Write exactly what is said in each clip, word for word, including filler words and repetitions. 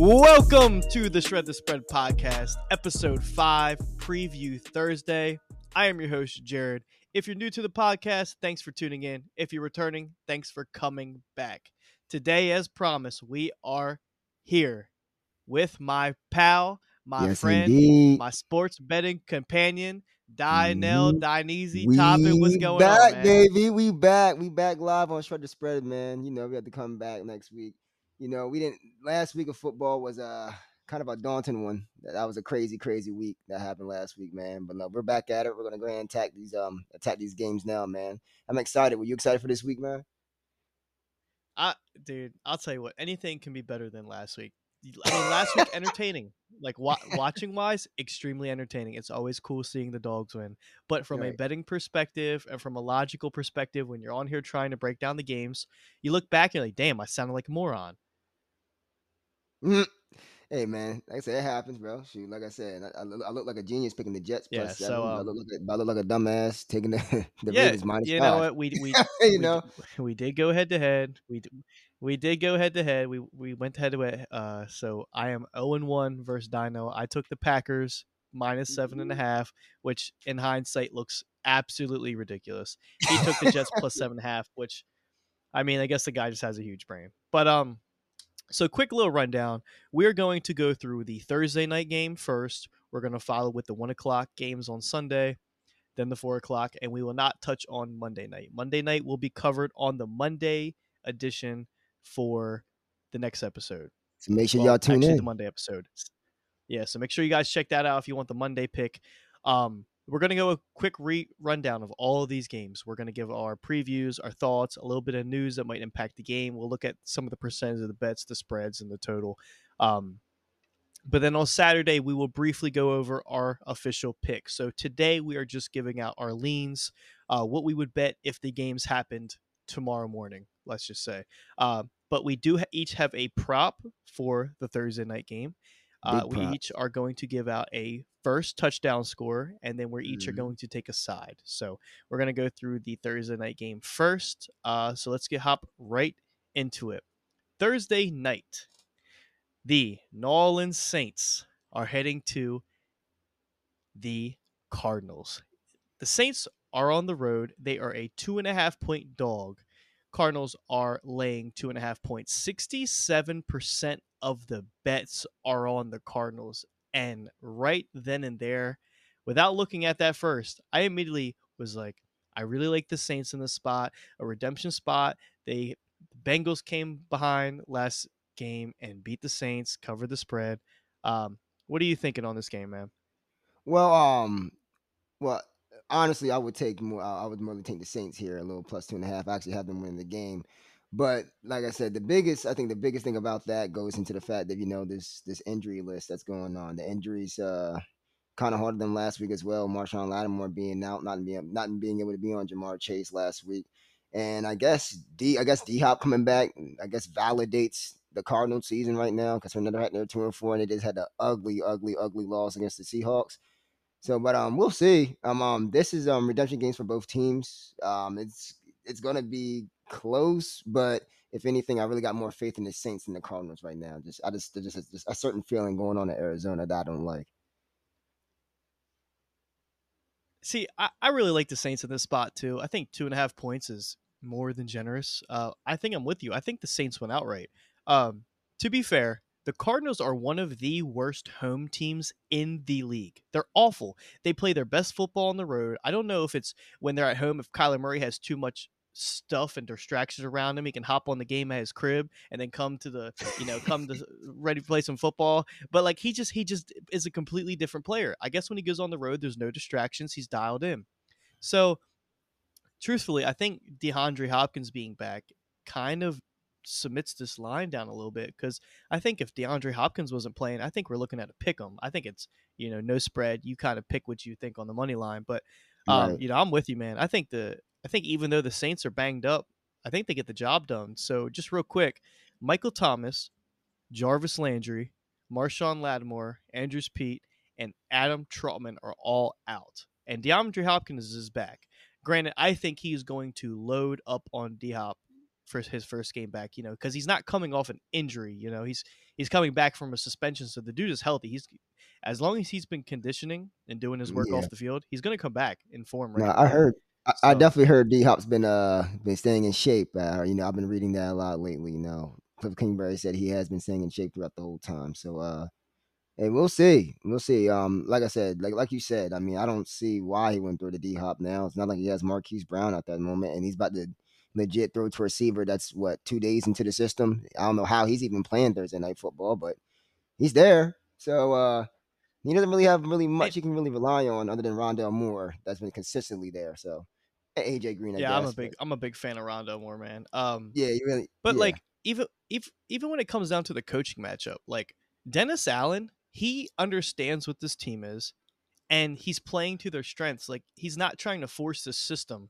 Welcome to the Shred the Spread podcast, episode five, preview Thursday. I am your host, Jared. If you're new to the podcast, thanks for tuning in. If you're returning, thanks for coming back. Today, as promised, we are here with my pal, my yes, friend, indeed. my sports betting companion, Dynell, Dineasy, Toppin. What's going back, on, man? Baby. We back. We back live on Shred the Spread, man. You know, we had to come back next week. You know, we didn't last week of football was uh kind of a daunting one. That was a crazy, crazy week that happened last week, man. But no, we're back at it. We're gonna go ahead and attack these um attack these games now, man. I'm excited. Were you excited for this week, man? I dude, I'll tell you what, anything can be better than last week. I mean, last week entertaining, like wa- watching wise, extremely entertaining. It's always cool seeing the dogs win, but from right. a betting perspective and from a logical perspective, when you're on here trying to break down the games, you look back and you're like, damn, I sounded like a moron. Mm. Hey man, like I said, it happens, bro. Shoot, like I said, I, I, look, I look like a genius picking the Jets plus yeah, seven. So, um, I, look like a, I look like a dumbass taking the the yeah, Ravens minus you five. You know what? We we you we, know we did go head to head. We we did go head to head. We we went head to head. Uh, so I am zero and one versus Dino. I took the Packers minus seven and a half, which in hindsight looks absolutely ridiculous. He took the Jets plus seven and a half, which I mean, I guess the guy just has a huge brain. But um. So quick little rundown. We're going to go through the Thursday night game first. We're going to follow with the one o'clock games on Sunday, then the four o'clock, and we will not touch on Monday night. Monday night will be covered on the Monday edition for the next episode. So make sure well, y'all tune actually in. the Monday episode. Yeah, so make sure you guys check that out if you want the Monday pick. Um, we're going to go a quick re- rundown of all of these games. We're going to give our previews, our thoughts, a little bit of news that might impact the game. We'll look at some of the percentages of the bets, the spreads, and the total. Um, but then on Saturday, we will briefly go over our official pick. So today, we are just giving out our leans, uh, what we would bet if the games happened tomorrow morning, let's just say. Uh, but we do ha- each have a prop for the Thursday night game. Uh, we each are going to give out a first touchdown score, and then we're each mm. are going to take a side. So we're going to go through the Thursday night game first. Uh, so let's get hop right into it. Thursday night, the New Orleans Saints are heading to the Cardinals. The Saints are on the road. They are a two and a half point dog. Cardinals are laying two and a half points. sixty-seven percent of the bets are on the Cardinals. And right then and there, without looking at that first, I immediately was like, I really like the Saints in this spot, a redemption spot. They the Bengals came behind last game and beat the Saints, covered the spread. Um, what are you thinking on this game, man? Well, um, well, honestly, I would take more. I would more than take the Saints here, a little plus two and a half. I actually have them winning the game. But like I said, the biggest, I think the biggest thing about that goes into the fact that, you know, this this injury list that's going on. The injuries uh, kind of harder than last week as well. Marshawn Lattimore being out, not being not being able to be on Jamar Chase last week, and I guess D, I guess D Hop coming back, I guess validates the Cardinals season right now because they're another they're two and four and they just had an ugly, ugly, ugly loss against the Seahawks. So, but um, we'll see. Um, um this is um redemption games for both teams. Um, it's it's gonna be close, but if anything, I really got more faith in the Saints than the Cardinals right now. Just I just there's just, just a certain feeling going on in Arizona that I don't like. See, I, I really like the Saints in this spot too. I think two and a half points is more than generous. Uh, I think I'm with you. I think the Saints went outright. Um, to be fair, the Cardinals are one of the worst home teams in the league. They're awful. They play their best football on the road. I don't know if it's when they're at home, if Kyler Murray has too much stuff and distractions around him, he can hop on the game at his crib and then come to the you know come to ready to play some football, but like he just he just is a completely different player. I guess when he goes on the road, there's no distractions, he's dialed in. So truthfully, I think DeAndre Hopkins being back kind of submits this line down a little bit, because I think if DeAndre Hopkins wasn't playing, I think we're looking at a pick 'em. I think it's you know no spread, you kind of pick what you think on the money line, but um right. you know I'm with you, man. I think the I think even though the Saints are banged up, I think they get the job done. So just real quick, Michael Thomas, Jarvis Landry, Marshawn Lattimore, Andrews Pete, and Adam Trautman are all out. And DeAndre Hopkins is back. Granted, I think he's going to load up on D-Hop for his first game back, you know, because he's not coming off an injury. You know, he's he's coming back from a suspension, so the dude is healthy. He's as long as he's been conditioning and doing his work yeah. off the field, he's going to come back in form. Right, nah, I heard. I, so, I definitely heard D Hop's been uh been staying in shape. Uh, you know, I've been reading that a lot lately. You know, Cliff Kingsbury said he has been staying in shape throughout the whole time. So, uh, and we'll see, we'll see. Um, like I said, like like you said, I mean, I don't see why he went through the D Hop now. It's not like he has Marquise Brown at that moment, and he's about to legit throw to a receiver that's what two days into the system. I don't know how he's even playing Thursday night football, but he's there. So uh he doesn't really have really much he can really rely on other than Rondell Moore that's been consistently there. So A J Green, I yeah, guess, I'm a big but. I'm a big fan of Rondell Moore, man. Um, yeah, you really, but yeah. like even if even when it comes down to the coaching matchup, like Dennis Allen, he understands what this team is, and he's playing to their strengths. Like he's not trying to force this system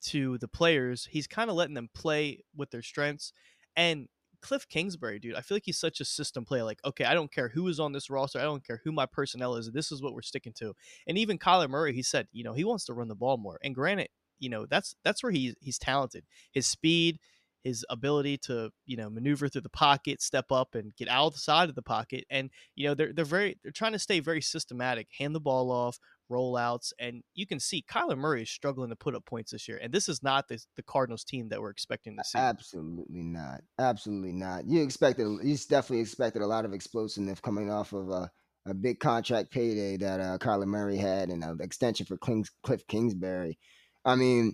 to the players. He's kind of letting them play with their strengths. And Cliff Kingsbury, dude, I feel like he's such a system player. Like, okay, I don't care who is on this roster. I don't care who my personnel is. This is what we're sticking to. And even Kyler Murray, he said, you know, he wants to run the ball more. And granted, you know, that's that's where he, he's talented. His speed, his ability to, you know, maneuver through the pocket, step up and get out the side of the pocket. And, you know, they're they're very they're trying to stay very systematic, hand the ball off, rollouts, and you can see Kyler Murray is struggling to put up points this year, and this is not the, the Cardinals team that we're expecting to see. Absolutely not. Absolutely not. You expected, you definitely expected a lot of explosiveness coming off of a, a big contract payday that uh, Kyler Murray had and an extension for Kings, Cliff Kingsbury. I mean,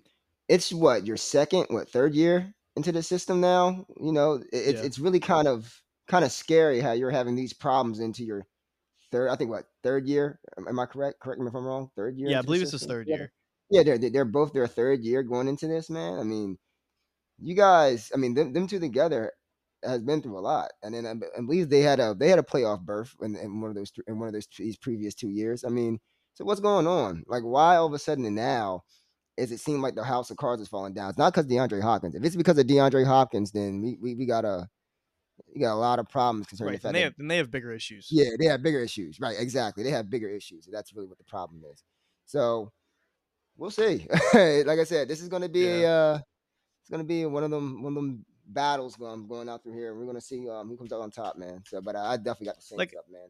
it's what, your second, what, third year into the system now? You know, it's yeah. it's really kind of kind of scary how you're havhaving these problems into your Third, I think what third year? Am I correct? Correct me if I'm wrong. Third year. Yeah, I believe it's his third year. Yeah, they're they're both their third year going into this, man. I mean, you guys. I mean, them, them two together has been through a lot, and then I believe they had a they had a playoff berth in, in one of those in one of those these previous two years. I mean, so what's going on? Like, why all of a sudden now is it seem like the house of cards is falling down? It's not because DeAndre Hopkins. If it's because of DeAndre Hopkins, then we we, we gotta. You got a lot of problems concerning right, the fact and they, have, that, and they have bigger issues. Yeah, they have bigger issues. Right, exactly. They have bigger issues. That's really what the problem is. So we'll see. Like I said, this is going to be yeah. uh, it's going to be one of them one of them battles going going out through here. We're going to see um, who comes out on top, man. So, but I, I definitely got the same like, up, man.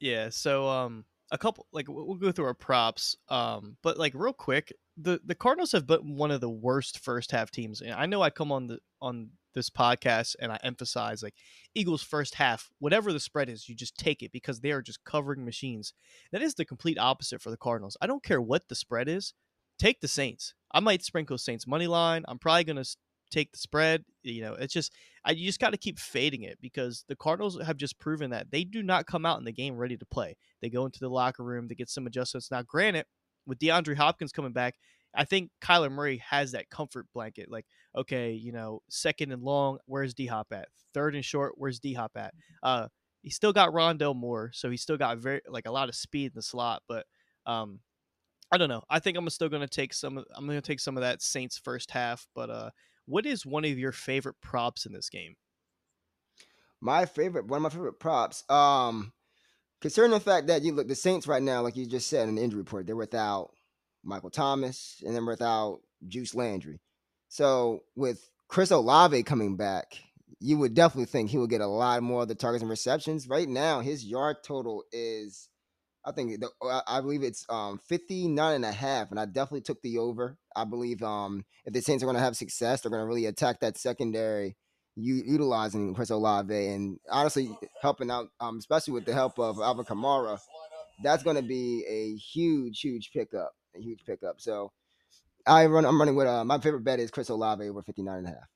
Yeah. So um, a couple like we'll go through our props. Um, but like real quick, the the Cardinals have been one of the worst first half teams, and I know I come on the on. this podcast and I emphasize like Eagles first half, whatever the spread is, you just take it because they are just covering machines. That is the complete opposite for the Cardinals. I don't care what the spread is. Take the Saints. I might sprinkle Saints money line. I'm probably going to take the spread. You know, it's just, I you just got to keep fading it because the Cardinals have just proven that they do not come out in the game ready to play. They go into the locker room, they get some adjustments. Now, granted, with DeAndre Hopkins coming back, I think Kyler Murray has that comfort blanket. Like, okay, you know, second and long, where's D-Hop at? Third and short, where's D-Hop at? Uh, he still got Rondell Moore, so he still got very like a lot of speed in the slot. But um, I don't know. I think I'm still gonna take some. I'm gonna take some of that Saints first half. But uh, what is one of your favorite props in this game? My favorite, one of my favorite props. Um, concerning the fact that you look the Saints right now, like you just said in the injury report, they're without Michael Thomas, and then without Juice Landry. So with Chris Olave coming back, you would definitely think he would get a lot more of the targets and receptions. Right now, his yard total is, I think, the, I believe it's um, fifty-nine and a half, and I definitely took the over. I believe um, if the Saints are going to have success, they're going to really attack that secondary, u- utilizing Chris Olave, and honestly helping out, um, especially with the help of Alvin Kamara. That's going to be a huge, huge pickup. A huge pickup. So I run. I'm running with uh, my favorite bet is Chris Olave over fifty-nine and a half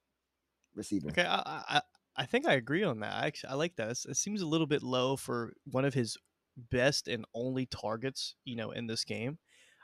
receiving. Okay, I, I I think I agree on that. I actually I like that. It's, it seems a little bit low for one of his best and only targets, you know, in this game.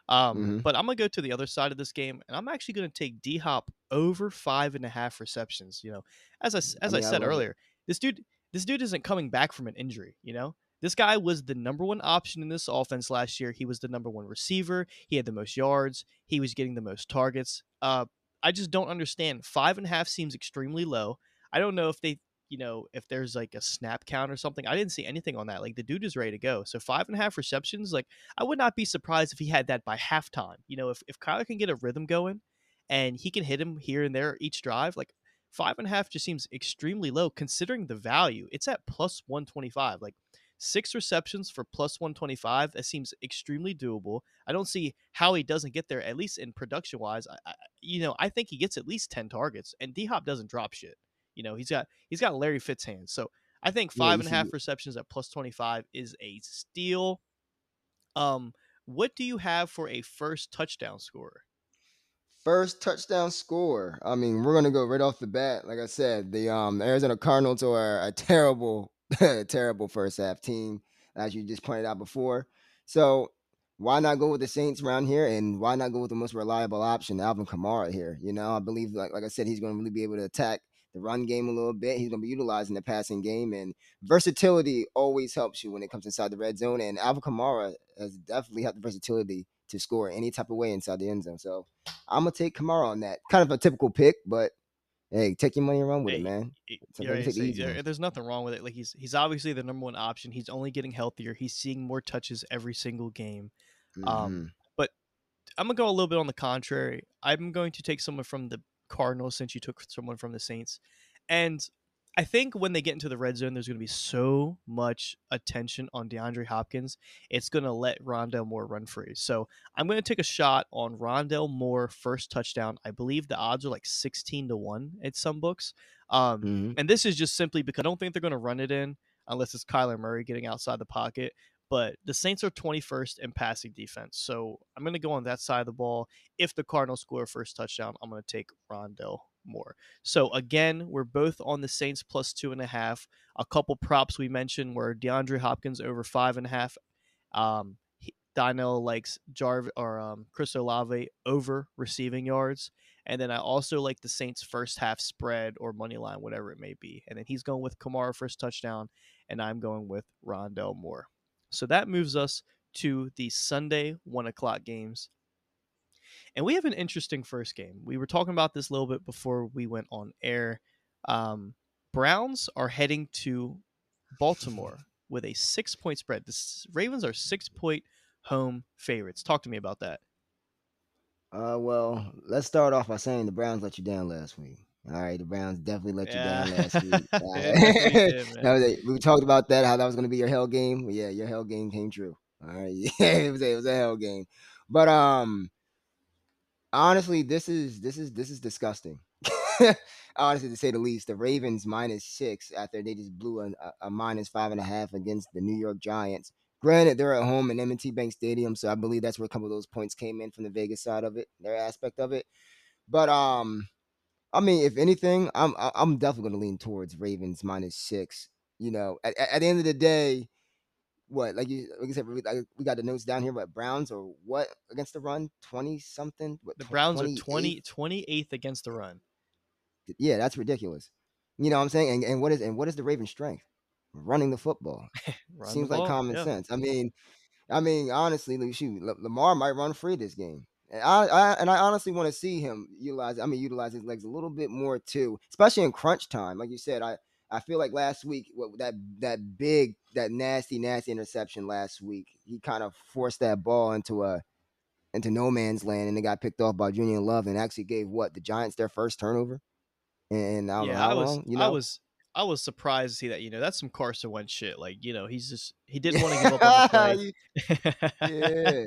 Um, mm-hmm. But I'm gonna go to the other side of this game, and I'm actually gonna take D Hop over five and a half receptions. You know, as I as I, mean, I said I earlier, it. this dude this dude isn't coming back from an injury. You know. This guy was the number one option in this offense last year. He was the number one receiver. He had the most yards. He was getting the most targets. Uh, I just don't understand. Five and a half seems extremely low. I don't know if they, you know, if there's like a snap count or something. I didn't see anything on that. Like the dude is ready to go. So five and a half receptions, like I would not be surprised if he had that by halftime. You know, if, if Kyler can get a rhythm going and he can hit him here and there each drive, like Five and a half just seems extremely low considering the value. It's at plus one twenty-five. Like six receptions for plus one twenty-five. That seems extremely doable. I don't see how he doesn't get there, at least in production wise. I, I, you know, I think he gets at least ten targets, and D Hop doesn't drop shit. You know, he's got he's got Larry Fitzhands. So I think five yeah, and a half receptions at plus twenty-five is a steal. Um, what do you have for a first touchdown scorer? First touchdown scorer. I mean, we're gonna go right off the bat. Like I said, the um Arizona Cardinals are a terrible, terrible first half team, as you just pointed out before. So why not go with the Saints around here, and why not go with the most reliable option, Alvin Kamara here? You know, I believe, like like I said, he's gonna really be able to attack the run game a little bit. He's going to be utilizing the passing game, and versatility always helps you when it comes inside the red zone. And Alvin Kamara has definitely had the versatility to score any type of way inside the end zone. So I'm going to take Kamara on that. Kind of a typical pick, but hey, take your money and run with hey, it, man. Yeah, right, take it yeah, there's nothing wrong with it. Like he's, he's obviously the number one option. He's only getting healthier. He's seeing more touches every single game. Mm-hmm. Um, but I'm going to go a little bit on the contrary. I'm going to take someone from the Cardinals since you took someone from the Saints, and I think when they get into the red zone, there's going to be so much attention on DeAndre Hopkins, it's going to let Rondell Moore run free. So I'm going to take a shot on Rondell Moore first touchdown. I believe the odds are like sixteen to one at some books, um mm-hmm. and this is just simply because I don't think they're going to run it in unless it's Kyler Murray getting outside the pocket. But the Saints are twenty-first in passing defense, so I'm going to go on that side of the ball. If the Cardinals score first touchdown, I'm going to take Rondell Moore. So, again, we're both on the Saints plus two and a half. A couple props we mentioned were DeAndre Hopkins over five and a half. Um, he, Dynell likes Jared or um, Chris Olave over receiving yards. And then I also like the Saints first half spread or money line, whatever it may be. And then he's going with Kamara first touchdown, and I'm going with Rondell Moore. So that moves us to the Sunday one o'clock games. And we have an interesting first game. We were talking about this a little bit before we went on air. Um, Browns are heading to Baltimore with a six point spread. The Ravens are six point home favorites. Talk to me about that. Uh, well, let's start off by saying the Browns let you down last week. All right, the Browns definitely let you yeah. down last week. Right. Did, no, they, we talked about that, how that was going to be your hell game. Well, yeah, your hell game came true. All right, yeah, it was a, it was a hell game. But um, honestly, this is this is this is disgusting. Honestly, to say the least, the Ravens minus six after they just blew a, a minus five and a half against the New York Giants. Granted, they're at home in M and T Bank Stadium, so I believe that's where a couple of those points came in from the Vegas side of it, their aspect of it. But um. I mean, if anything, I'm I'm definitely going to lean towards Ravens minus six. You know, at, at the end of the day, what, like you like I said, we, like, we got the notes down here, what, Browns or what against the run? twenty-something? The Browns twenty-eighth? Are twenty, twenty-eighth against the run. Yeah, that's ridiculous. You know what I'm saying? And, and what is and what is the Ravens' strength? Running the football. Run Seems the like common yeah. sense. I mean, I mean, honestly, shoot, Lamar might run free this game. And I, I and I honestly want to see him utilize. I mean, utilize his legs a little bit more too, especially in crunch time. Like you said, I, I feel like last week what, that that big that nasty nasty interception last week, he kind of forced that ball into a into no man's land, and it got picked off by Julian Love, and actually gave what the Giants their first turnover. And I don't yeah, know how I was, long, you know? I was I was surprised to see that. You know, that's some Carson Wentz shit. Like, you know, he's just he didn't want to give up on the play. yeah. yeah,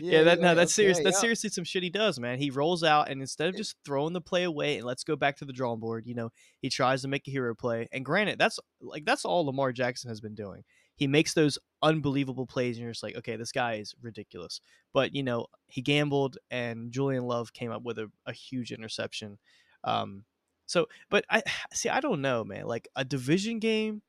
yeah, that no, that's okay, serious. That's yeah. seriously some shit he does, man. He rolls out, and instead of just throwing the play away and let's go back to the drawing board, you know, he tries to make a hero play. And granted, that's like that's all Lamar Jackson has been doing. He makes those unbelievable plays, and you're just like, okay, this guy is ridiculous. But you know, he gambled, and Julian Love came up with a, a huge interception. Um, So, but I see, I don't know, man, like a division game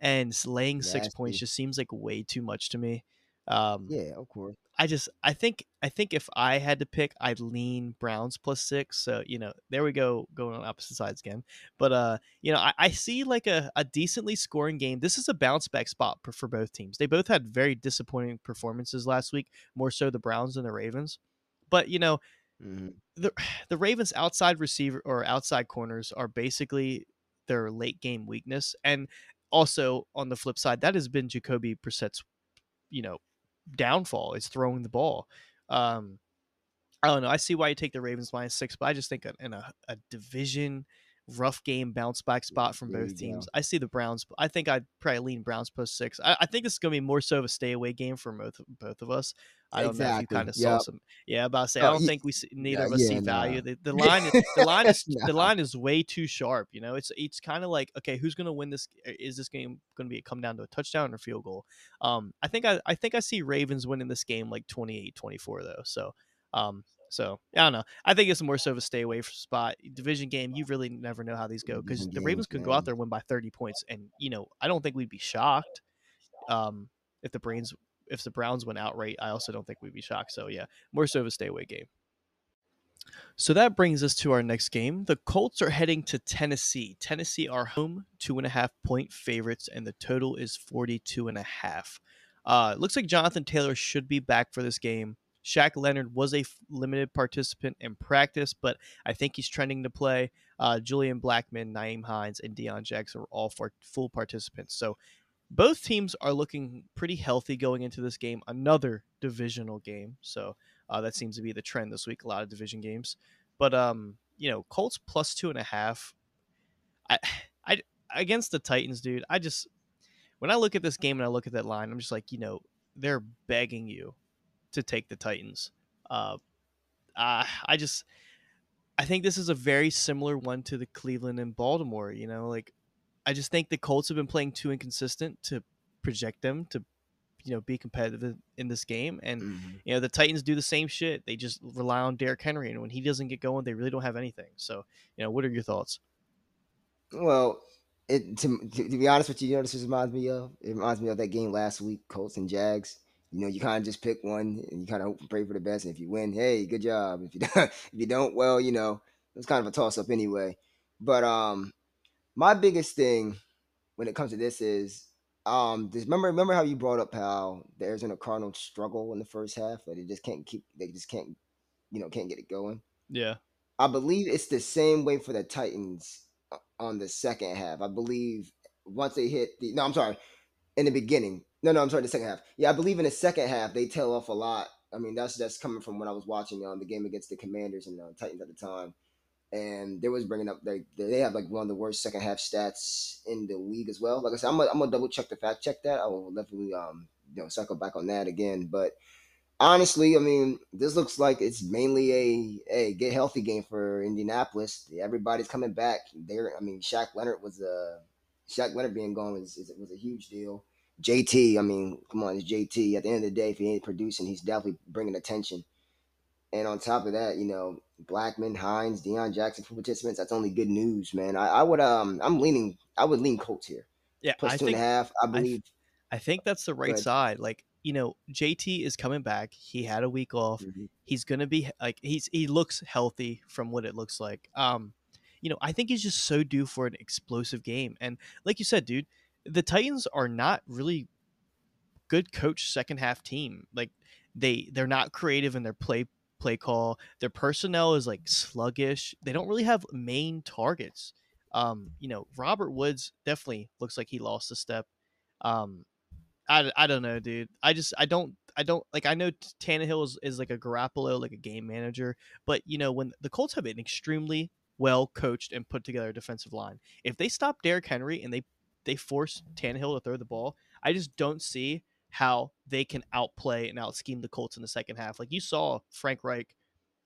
and laying six Nasty. points just seems like way too much to me. Um, yeah, of course. I just, I think, I think if I had to pick, I'd lean Browns plus six. So, you know, there we go, going on opposite sides again. But, uh, you know, I, I see like a, a decently scoring game. This is a bounce back spot for, for both teams. They both had very disappointing performances last week, more so the Browns than the Ravens. But, you know, Mm-hmm. The the Ravens outside receiver or outside corners are basically their late game weakness. And also on the flip side, that has been Jacoby Brissett's, you know, downfall is throwing the ball. Um, I don't know. I see why you take the Ravens minus six, but I just think in a, a division rough game bounce back spot from both teams. Go. I see the Browns. I think I'd probably lean Browns plus six. I, I think this is going to be more so of a stay away game for both, both of us. I don't exactly. know if you kind of yep. saw some. Yeah, about to say, oh, I don't yeah, think we see, neither yeah, of us yeah, see value. No. The, the line, is, the line is no. the line is way too sharp. You know, it's it's kind of like, okay, who's going to win this? Is this game going to be come down to a touchdown or field goal? Um, I think I I think I see Ravens winning this game like twenty-eight twenty-four though. So, um, so I don't know. I think it's more so of a stay away spot. Division game, you really never know how these go because the Ravens could go out there and win by thirty points, and you know, I don't think we'd be shocked, um, if the Brains. If the Browns went outright, I also don't think we'd be shocked. So, yeah, more so of a stay-away game. So that brings us to our next game. The Colts are heading to Tennessee. Tennessee are home, two and a half point favorites, and the total is forty-two and a half. Uh, looks like Jonathan Taylor should be back for this game. Shaq Leonard was a f- limited participant in practice, but I think he's trending to play. Uh, Julian Blackmon, Nyheim Hines, and Deion Jackson were all for full participants. So, both teams are looking pretty healthy going into this game, another divisional game. So uh, that seems to be the trend this week, a lot of division games. But, um, you know, Colts plus two and a half I, I, against the Titans, dude. I just, when I look at this game and I look at that line, I'm just like, you know, they're begging you to take the Titans. Uh, I, I just, I think this is a very similar one to the Cleveland and Baltimore, you know, like, I just think the Colts have been playing too inconsistent to project them to, you know, be competitive in this game. And, mm-hmm. you know, the Titans do the same shit. They just rely on Derrick Henry. And when he doesn't get going, they really don't have anything. So, you know, what are your thoughts? Well, it, to, to, to be honest with you, you know, this reminds me of, it reminds me of that game last week, Colts and Jags. You know, you kind of just pick one and you kind of hope and pray for the best. And if you win, hey, good job. If you don't, if you don't, well, you know, it's kind of a toss up anyway. But, um, my biggest thing when it comes to this is, um, just remember remember how you brought up how the Arizona Cardinals struggle in the first half, like they just can't keep, they just can't, you know, can't get it going. Yeah, I believe it's the same way for the Titans on the second half. I believe once they hit the no, I'm sorry, in the beginning, no, no, I'm sorry, the second half. Yeah, I believe in the second half they tail off a lot. I mean, that's that's coming from when I was watching um, the game against the Commanders and the uh, Titans at the time. And they was bringing up they they have like one of the worst second half stats in the league as well. Like I said, I'm gonna, I'm gonna double check the fact check that. I will definitely um you know cycle back on that again. But honestly, I mean, this looks like it's mainly a a get healthy game for Indianapolis. Everybody's coming back. There, I mean, Shaq Leonard was a Shaq Leonard being gone was is, was a huge deal. J T, I mean, come on, it's J T. At the end of the day, if he ain't producing, he's definitely bringing attention. And on top of that, you know, Blackmon, Hines, Deion Jackson, full participants. That's only good news, man. I, I would um, I'm leaning. I would lean Colts here. Yeah, plus I two think, and a half. I believe. I, I think that's the right side. Like, you know, J T is coming back. He had a week off. Mm-hmm. He's gonna be like he's he looks healthy from what it looks like. Um, you know, I think he's just so due for an explosive game. And like you said, dude, the Titans are not really good coach second half team. Like they they're not creative in their play. play call. Their personnel is like sluggish. They don't really have main targets. Um, you know, Robert Woods definitely looks like he lost a step. Um, I, I don't know, dude. I just, I don't, I don't like, I know Tannehill is, is like a Garoppolo, like a game manager, but you know, when the Colts have an extremely well coached and put together defensive line, if they stop Derrick Henry and they, they force Tannehill to throw the ball, I just don't see how they can outplay and outscheme the Colts in the second half. Like you saw Frank Reich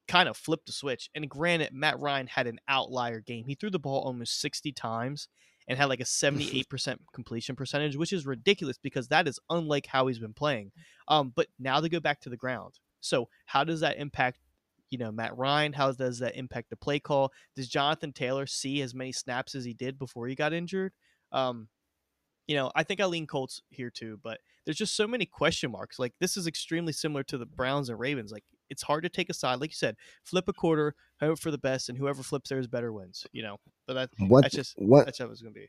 kind of flip the switch. And granted, Matt Ryan had an outlier game. He threw the ball almost sixty times and had like a seventy-eight percent completion percentage, which is ridiculous because that is unlike how he's been playing. Um, but now they go back to the ground. So how does that impact, you know, Matt Ryan? How does that impact the play call? Does Jonathan Taylor see as many snaps as he did before he got injured? Um, You know, I think I lean Colts here too, but there's just so many question marks. Like, this is extremely similar to the Browns and Ravens. Like, it's hard to take a side. Like you said, flip a quarter, hope for the best, and whoever flips theirs better wins, you know. But that, one, that's just one, that's how it's going to be.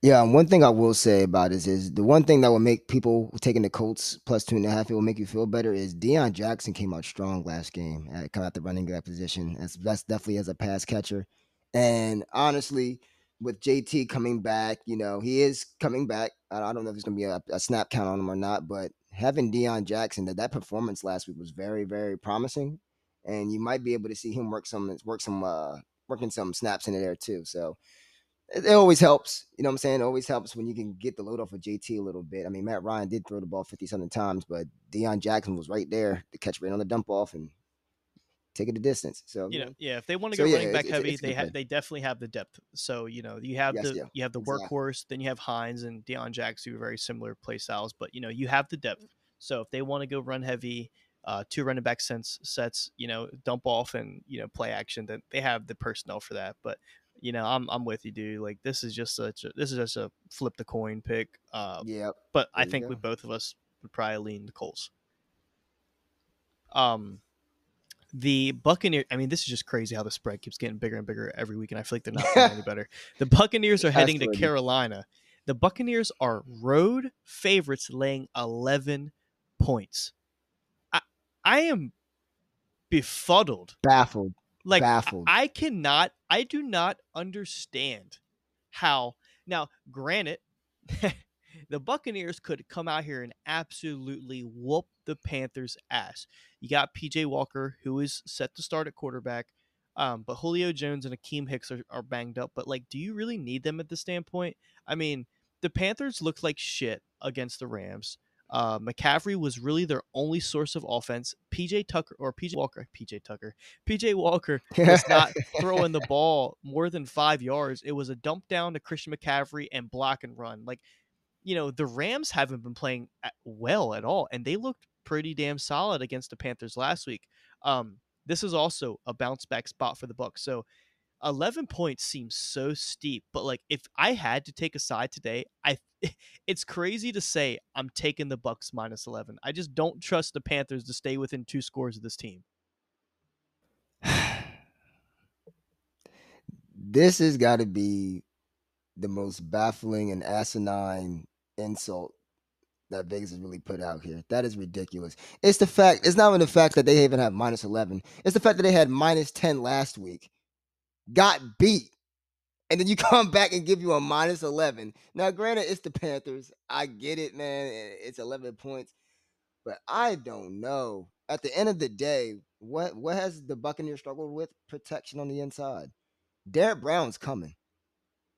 Yeah, and one thing I will say about this is the one thing that will make people taking the Colts plus two and a half, it will make you feel better, is Deion Jackson came out strong last game, come out the running back position. That's, that's definitely as a pass catcher. And honestly, with J T coming back, you know, he is coming back. I don't know if there's going to be a, a snap count on him or not, but having Deion Jackson, that, that performance last week was very, very promising. And you might be able to see him work some work some uh, working some snaps into there too. So it, it always helps. You know what I'm saying? It always helps when you can get the load off of J T a little bit. I mean, Matt Ryan did throw the ball fifty-something times, but Deion Jackson was right there to catch right on the dump off and take it a distance. So, you know, yeah, if they want to go so, yeah, running back it's, heavy, it's, it's they have, they definitely have the depth. So, you know, you have yes, the, yeah. you have the workhorse, exactly. Then you have Hines and Deion Jackson, who are very similar play styles, but you know, you have the depth. So if they want to go run heavy, uh, two running back sets, sets, you know, dump off and, you know, play action, then they have the personnel for that. But, you know, I'm, I'm with you, dude. Like, this is just such a, this is just a flip the coin pick. Uh, yeah, but there I think we both of us would probably lean the Colts. Um, The Buccaneers, I mean, this is just crazy how the spread keeps getting bigger and bigger every week, and I feel like they're not getting any better. The Buccaneers are heading Absolutely. to Carolina. The Buccaneers are road favorites, laying eleven points. I, I am befuddled. Baffled. Like, Baffled. I, I cannot, I do not understand how. Now, granted, the Buccaneers could come out here and absolutely whoop the Panthers' ass. You got P J Walker, who is set to start at quarterback, um, but Julio Jones and Akeem Hicks are, are banged up. But, like, do you really need them at this standpoint? I mean, the Panthers looked like shit against the Rams. Uh, McCaffrey was really their only source of offense. P J Tucker or P J Walker, P J Tucker, P J Walker was not throwing the ball more than five yards. It was a dump down to Christian McCaffrey and block and run. Like, you know, the Rams haven't been playing well at all, and they looked pretty damn solid against the Panthers last week. Um, this is also a bounce back spot for the Bucs. So eleven points seems so steep, but like, if I had to take a side today, I it's crazy to say I'm taking the Bucs minus eleven. I just don't trust the Panthers to stay within two scores of this team. This has got to be the most baffling and asinine insult that Vegas has really put out here. That is ridiculous. It's the fact, it's not even the fact that they even have minus eleven. It's the fact that they had minus ten last week, got beat, and then you come back and give you a minus eleven. Now, granted, it's the Panthers. I get it, man. It's eleven points. But I don't know. At the end of the day, what, what has the Buccaneers struggled with? Protection on the inside. Derrick Brown's coming.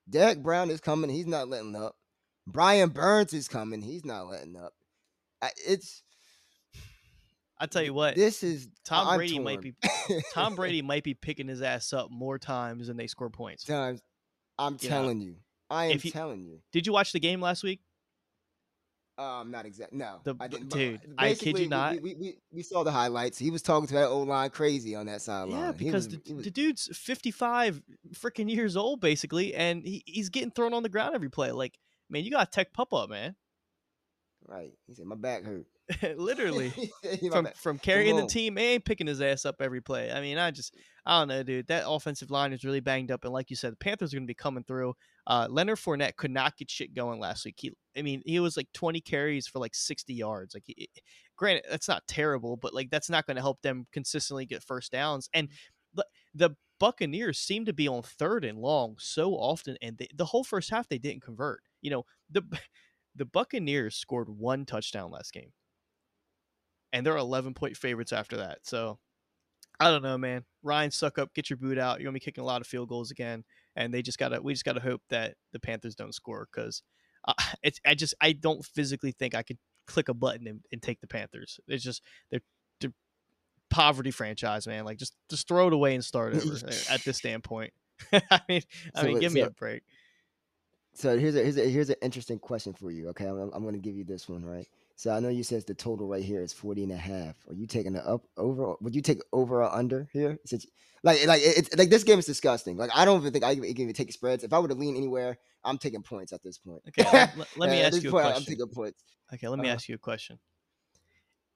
Derrick Brown is coming. He's not letting up. Brian Burns is coming. He's not letting up. It's. I tell you what. This is Tom I'm Brady torn. might be. Tom Brady might be picking his ass up more times than they score points. Times, I'm you telling know? you. I am he, telling you. Did you watch the game last week? Um, not exactly. No, the, I didn't. Dude, I kid you not. We, we, we, we saw the highlights. He was talking to that old line crazy on that sideline. Yeah, because was, the, was, the dude's fifty-five freaking years old, basically, and he, he's getting thrown on the ground every play. Like, man, you got to tech pup up, man. Right. He said, my back hurt. Literally. from back. from carrying the team and picking his ass up every play. I mean, I just, I don't know, dude. That offensive line is really banged up. And like you said, the Panthers are going to be coming through. Uh, Leonard Fournette could not get shit going last week. He, I mean, he was like twenty carries for like sixty yards. Like, he, granted, that's not terrible, but like, that's not going to help them consistently get first downs. And the, the Buccaneers seem to be on third and long so often, and they, the whole first half they didn't convert. You know, the the Buccaneers scored one touchdown last game, and they're eleven point favorites after that. So I don't know, man. Ryan, suck up, get your boot out. You're gonna be kicking a lot of field goals again. And they just gotta, we just gotta hope that the Panthers don't score, because uh, it's, I just, I don't physically think I could click a button and, and take the Panthers. It's just they're, they're poverty franchise, man. Like, just, just throw it away and start over at this standpoint. I mean, I so, mean, give so, me a break. So here's a, here's a, here's an interesting question for you. Okay, I'm, I'm gonna give you this one, right? So I know you said the total right here is forty and a half. Are you taking the up over? Would you take over or under here? Since, like, like it's like this game is disgusting. Like, I don't even think I can even take spreads. If I were to lean anywhere, I'm taking points at this point. Okay, let, let me ask you a point, question. I'm taking points. Okay, let me uh, ask you a question.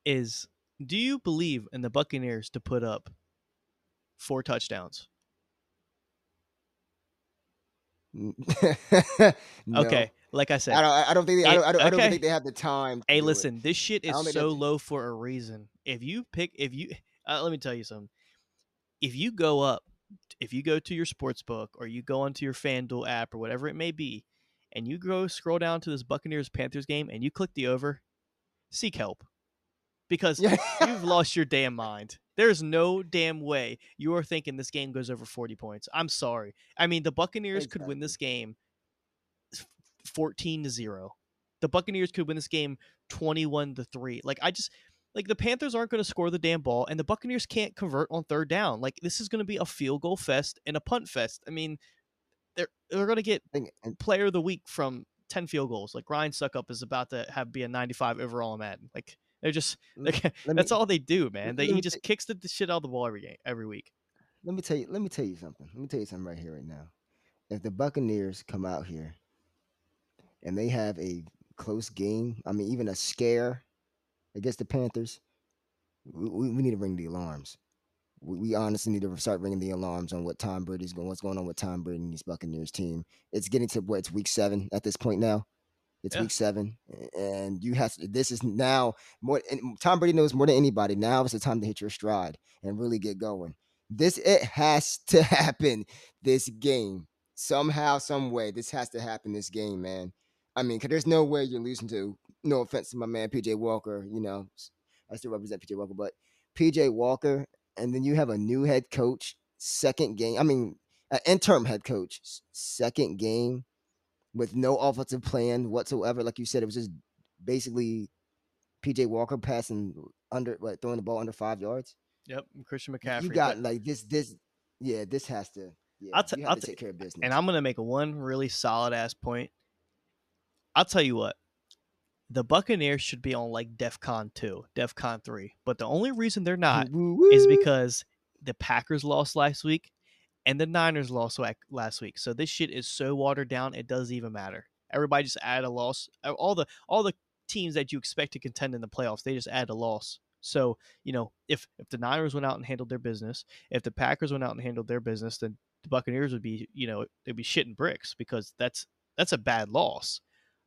Is do you believe in the Buccaneers to put up four touchdowns? No. Okay. Like I said, I don't. I don't think. They, it, I don't. I don't, okay. I don't think they have the time. Hey, listen, it. this shit is so low for a reason. If you pick, if you, uh, let me tell you something. If you go up, if you go to your sports book or you go onto your FanDuel app or whatever it may be, and you go scroll down to this Buccaneers Panthers game and you click the over, seek help, because you've lost your damn mind. There's no damn way you are thinking this game goes over forty points. I'm sorry. I mean, the Buccaneers exactly. could win this game fourteen to zero. The Buccaneers could win this game twenty-one to three. Like, I just, like, the Panthers aren't going to score the damn ball, and the Buccaneers can't convert on third down. Like, this is going to be a field goal fest and a punt fest. I mean, they're they're going to get player of the week from ten field goals. Like, Ryan Suckup is about to have be a ninety-five overall in Madden. Like, they're just like, that's me, all they do, man. They, he just kicks the, the shit out of the ball every game, every week. Let me tell you. Let me tell you something. Let me tell you something right here, right now. If the Buccaneers come out here and they have a close game, I mean, even a scare against the Panthers, we, we, we need to ring the alarms. We, we honestly need to start ringing the alarms on what Tom Brady's going, what's going on with Tom Brady and this Buccaneers team. It's getting to what, it's week seven at this point now. It's yeah. week seven, and you have to, this is now more. And Tom Brady knows more than anybody. Now is the time to hit your stride and really get going. This, it has to happen. This game somehow, some way, this has to happen. This game, man. I mean, because there's no way you're losing to. No offense to my man P J Walker. You know, I still represent P J Walker, but P J Walker, and then you have a new head coach, second game. I mean, an interim head coach, second game. With no offensive plan whatsoever. Like you said, it was just basically P J Walker passing under, like, throwing the ball under five yards. Yep, Christian McCaffrey. You got, like, this, this, yeah, this has to, yeah, I'll t- you have I'll to t- take care of business. And I'm going to make one really solid-ass point. I'll tell you what. The Buccaneers should be on, like, DEFCON two, DEFCON three. But the only reason they're not Woo-woo-woo. is because the Packers lost last week. And the Niners lost last week, so this shit is so watered down it doesn't even matter. Everybody just add a loss. All the all the teams that you expect to contend in the playoffs, they just add a loss. So you know, if if the Niners went out and handled their business, if the Packers went out and handled their business, then the Buccaneers would be, you know, they'd be shitting bricks because that's that's a bad loss.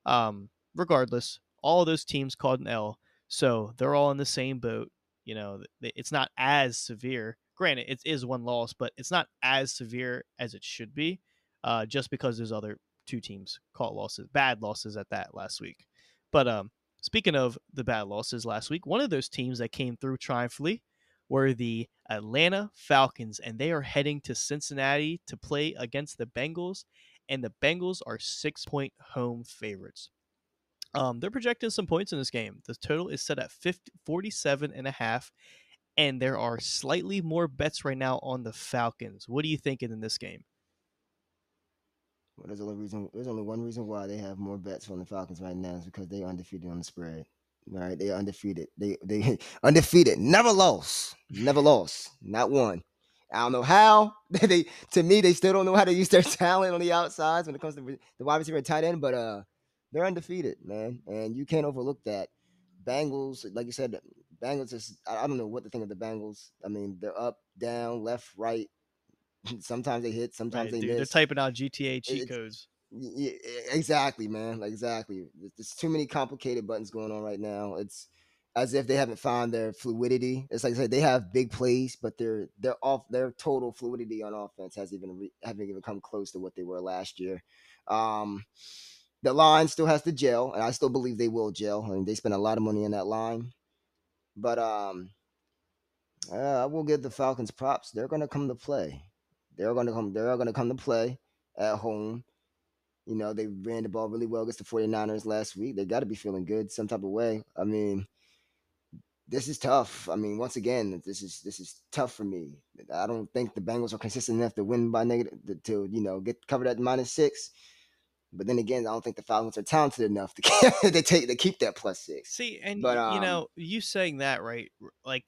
Um, regardless, all of those teams called an L, so they're all in the same boat. You know, it's not as severe. Granted, it is one loss, but it's not as severe as it should be, uh, just because there's other two teams caught losses, bad losses at that last week. But um, speaking of the bad losses last week, one of those teams that came through triumphantly were the Atlanta Falcons, and they are heading to Cincinnati to play against the Bengals, and the Bengals are six-point home favorites. Um, they're projecting some points in this game. The total is set at forty-seven and a half. And there are slightly more bets right now on the Falcons. What are you thinking in this game? Well, there's only reason. There's only one reason why they have more bets on the Falcons right now is because they are undefeated on the spread. All right, they are undefeated. They they undefeated. Never lost. Never lost. Not one. I don't know how. they to me they still don't know how to use their talent on the outsides when it comes to the wide receiver and tight end. But uh, they're undefeated, man, and you can't overlook that. Bengals, like you said. Bengals is, I don't know what to think of the Bengals. I mean, they're up, down, left, right. Sometimes they hit, sometimes right, they dude, miss. They're typing out G T A cheat it, codes. Yeah, exactly, man. Like, exactly. There's too many complicated buttons going on right now. It's as if they haven't found their fluidity. It's like I said, they have big plays, but their their off their total fluidity on offense hasn't even re, haven't even come close to what they were last year. Um, the line still has to gel, and I still believe they will gel. I mean, they spent a lot of money on that line. But um, uh, I will give the Falcons props. They're going to come to play. They're going to come. They're going to come to play at home. You know, they ran the ball really well against the 49ers last week. They got to be feeling good some type of way. I mean, this is tough. I mean, once again, this is this is tough for me. I don't think the Bengals are consistent enough to win by negative to, you know, get covered at minus six. But then again, I don't think the Falcons are talented enough to they take they keep that plus six. See, and but, um, you know, you saying that, right? Like,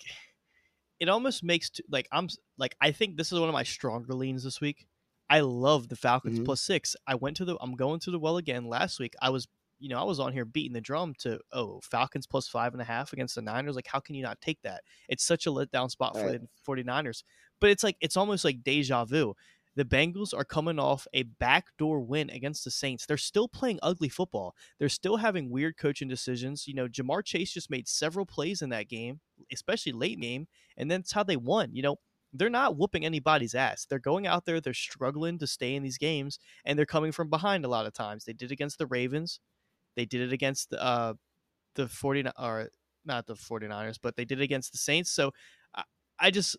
it almost makes t- like I'm like I think this is one of my stronger leans this week. I love the Falcons mm-hmm. plus six. I went to the I'm going to the well again last week. I was you know I was on here beating the drum to oh Falcons plus five and a half against the Niners. Like, how can you not take that? It's such a letdown spot for right. the 49ers. But it's like it's almost like deja vu. The Bengals are coming off a backdoor win against the Saints. They're still playing ugly football. They're still having weird coaching decisions. You know, Jamar Chase just made several plays in that game, especially late game, and that's how they won. You know, they're not whooping anybody's ass. They're going out there, they're struggling to stay in these games, and they're coming from behind a lot of times. They did it against the Ravens. They did it against uh, the 49ers, or not the 49ers, but they did it against the Saints. So, I just,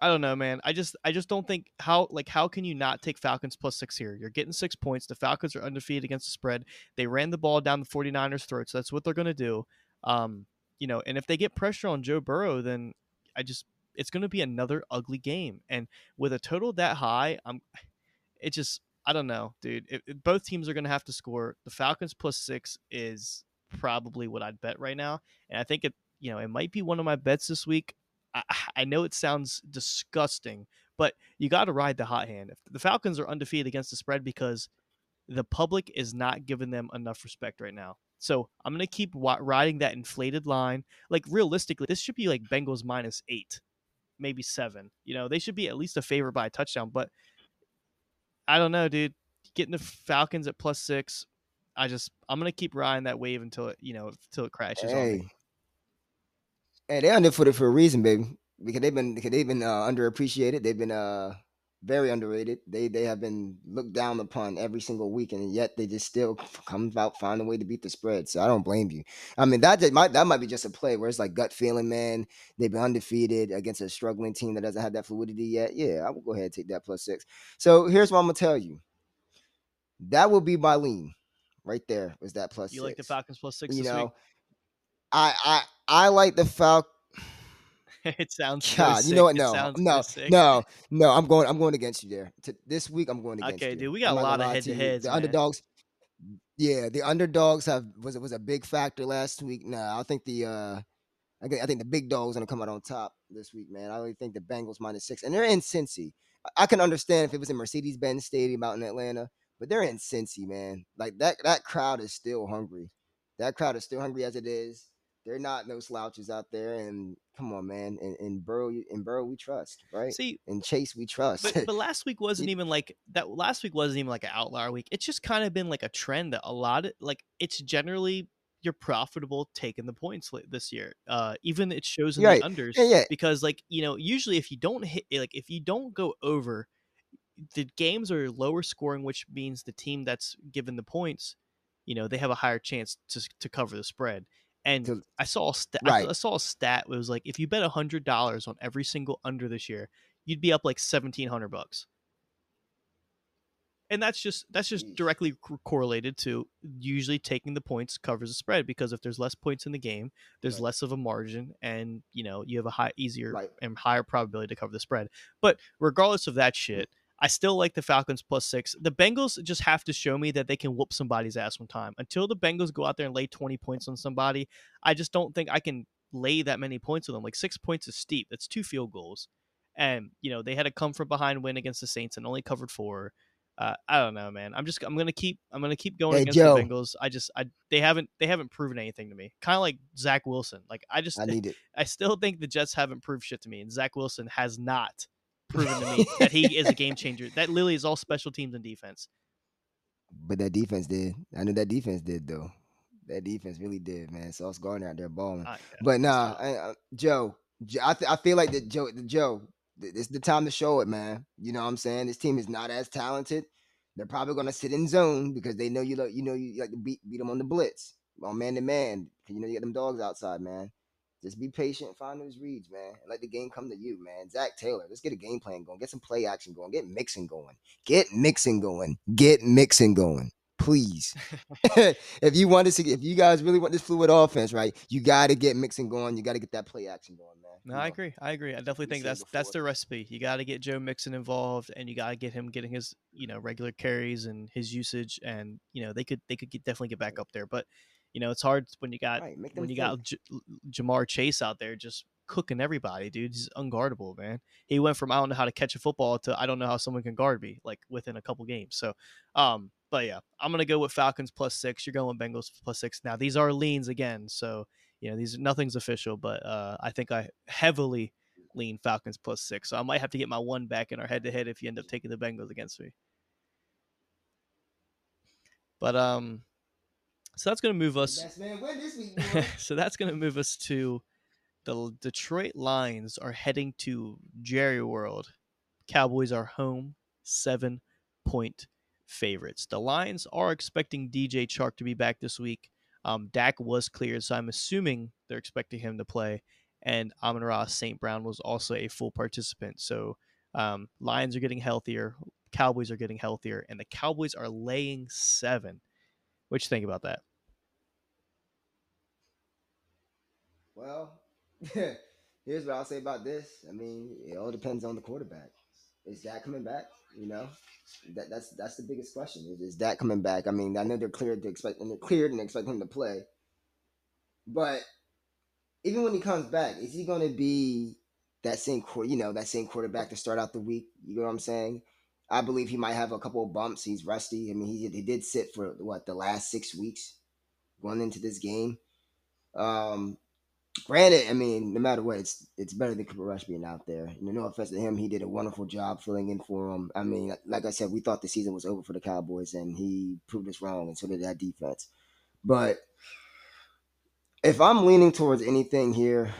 I don't know, man. I just, I just don't think how, like, how can you not take Falcons plus six here? You're getting six points. The Falcons are undefeated against the spread. They ran the ball down the 49ers' throats. So that's what they're going to do. Um, you know, and if they get pressure on Joe Burrow, then I just, it's going to be another ugly game. And with a total that high, I'm, it just, I don't know, dude. It, it, both teams are going to have to score. The Falcons plus six is probably what I'd bet right now. And I think it, you know, it might be one of my bets this week. I, I know it sounds disgusting, but you got to ride the hot hand. If the Falcons are undefeated against the spread because the public is not giving them enough respect right now. So I'm going to keep riding that inflated line. Like, realistically, this should be like Bengals minus eight, maybe seven. You know, they should be at least a favorite by a touchdown. But I don't know, dude. Getting the Falcons at plus six, I just, I'm going to keep riding that wave until it, you know, until it crashes hey. on me. Hey, they're underfooted for a reason, baby. Because they've been, because they've been uh, underappreciated. They've been uh, very underrated. They they have been looked down upon every single week, and yet they just still come out, find a way to beat the spread. So I don't blame you. I mean, that just might, that might be just a play where it's like gut feeling, man. They've been undefeated against a struggling team that doesn't have that fluidity yet. Yeah, I will go ahead and take that plus six. So here's what I'm gonna tell you. That will be my lean, right there. Was that plus? You six. Like the Falcons plus six? You this know, week? I I. I like the Falcons. It sounds God, so you know what? No, no, so no, no. I'm going. I'm going against you there. To, this week, I'm going against okay, you. Okay, dude, we got I'm a lot of head to heads. The man. underdogs. Yeah, the underdogs have was it was a big factor last week. Nah, I think the uh, I think, I think the big dogs are gonna come out on top this week, man. I really think the Bengals minus six, and they're in Cincy. I can understand if it was in Mercedes-Benz Stadium out in Atlanta, but they're in Cincy, man. Like that that crowd is still hungry. That crowd is still hungry as it is. They're not no slouches out there, and come on, man, and, and Burrow, and Burrow, we trust, right? See, and Chase, we trust. But, but last week wasn't even like that. Last week wasn't even like an outlier week. It's just kind of been like a trend that a lot of like it's generally you're profitable taking the points this year. Uh, even it shows in right. the unders yeah, yeah. because, like, you know, usually if you don't hit, like if you don't go over, the games are lower scoring, which means the team that's given the points, you know, they have a higher chance to to cover the spread. And I saw a stat, right. I saw a stat. It was like, if you bet a hundred dollars on every single under this year, you'd be up like seventeen hundred bucks. And that's just that's just directly correlated to usually taking the points covers the spread, because if there's less points in the game, there's right. less of a margin, and you know you have a high easier right. and higher probability to cover the spread. But regardless of that shit, I still like the Falcons plus six. The Bengals just have to show me that they can whoop somebody's ass one time. Until the Bengals go out there and lay twenty points on somebody, I just don't think I can lay that many points with them. Like, six points is steep. That's two field goals. And, you know, they had a come from behind win against the Saints and only covered four. Uh, I don't know, man. I'm just I'm gonna keep I'm gonna keep going hey, against Joe. the Bengals. I just I they haven't they haven't proven anything to me. Kind of like Zach Wilson. Like I just I need it. I still think the Jets haven't proved shit to me, and Zach Wilson has not proven to me that he is a game changer. That Lily is all special teams and defense. But that defense did. I know that defense did, though. That defense really did, man. Sauce Gardner out there balling. Uh, yeah, but nah, I, I, Joe, Joe I, th- I feel like the Joe, the Joe, it's the time to show it, man. You know what I'm saying? This team is not as talented. They're probably going to sit in zone because they know you like, you know you like to beat beat them on the blitz, on man to man. You know you got them dogs outside, man. Just be patient, find those reads, man. And let the game come to you, man. Zach Taylor, let's get a game plan going. Get some play action going. Get mixing going. Get mixing going. Get mixing going. Please. If you want this, if you guys really want this fluid offense, right, you got to get mixing going. You got to get that play action going, man. No, you I know. agree. I agree. I definitely we think that's before. that's the recipe. You got to get Joe Mixon involved, and you got to get him getting his, you know, regular carries and his usage, and you know they could they could get, definitely get back up there, but. You know, it's hard when you got right, when you think. got J- Jamar Chase out there just cooking everybody, dude. He's unguardable, man. He went from I don't know how to catch a football to I don't know how someone can guard me, like within a couple games. So, um, but yeah, I'm gonna go with Falcons plus six. You're going Bengals plus six. Now these are leans again, so you know these nothing's official, but uh, I think I heavily lean Falcons plus six. So I might have to get my one back in our head to head if you end up taking the Bengals against me. But um. So that's going to move us. So that's going to move us to the Detroit Lions are heading to Jerry World. Cowboys are home, seven point favorites. The Lions are expecting D J Chark to be back this week. Um, Dak was cleared, so I'm assuming they're expecting him to play. and Amon-Ra Saint Brown was also a full participant. So um, Lions are getting healthier, Cowboys are getting healthier, and the Cowboys are laying seven. What you think about that? Well, here's what I'll say about this. I mean, it all depends on the quarterback. Is Dak coming back? You know, that that's that's the biggest question. Is, is Dak coming back? I mean, I know they're cleared to expect and they're cleared and expect him to play, but even when he comes back, is he going to be that same you know that same quarterback to start out the week? You know what I'm saying? I believe he might have a couple of bumps. He's rusty. I mean, he he did sit for what the last six weeks going into this game. Um. Granted, I mean, no matter what, it's it's better than Cooper Rush being out there. You know, no offense to him, he did a wonderful job filling in for him. I mean, like I said, we thought the season was over for the Cowboys, and he proved us wrong, and so did that defense. But if I'm leaning towards anything here,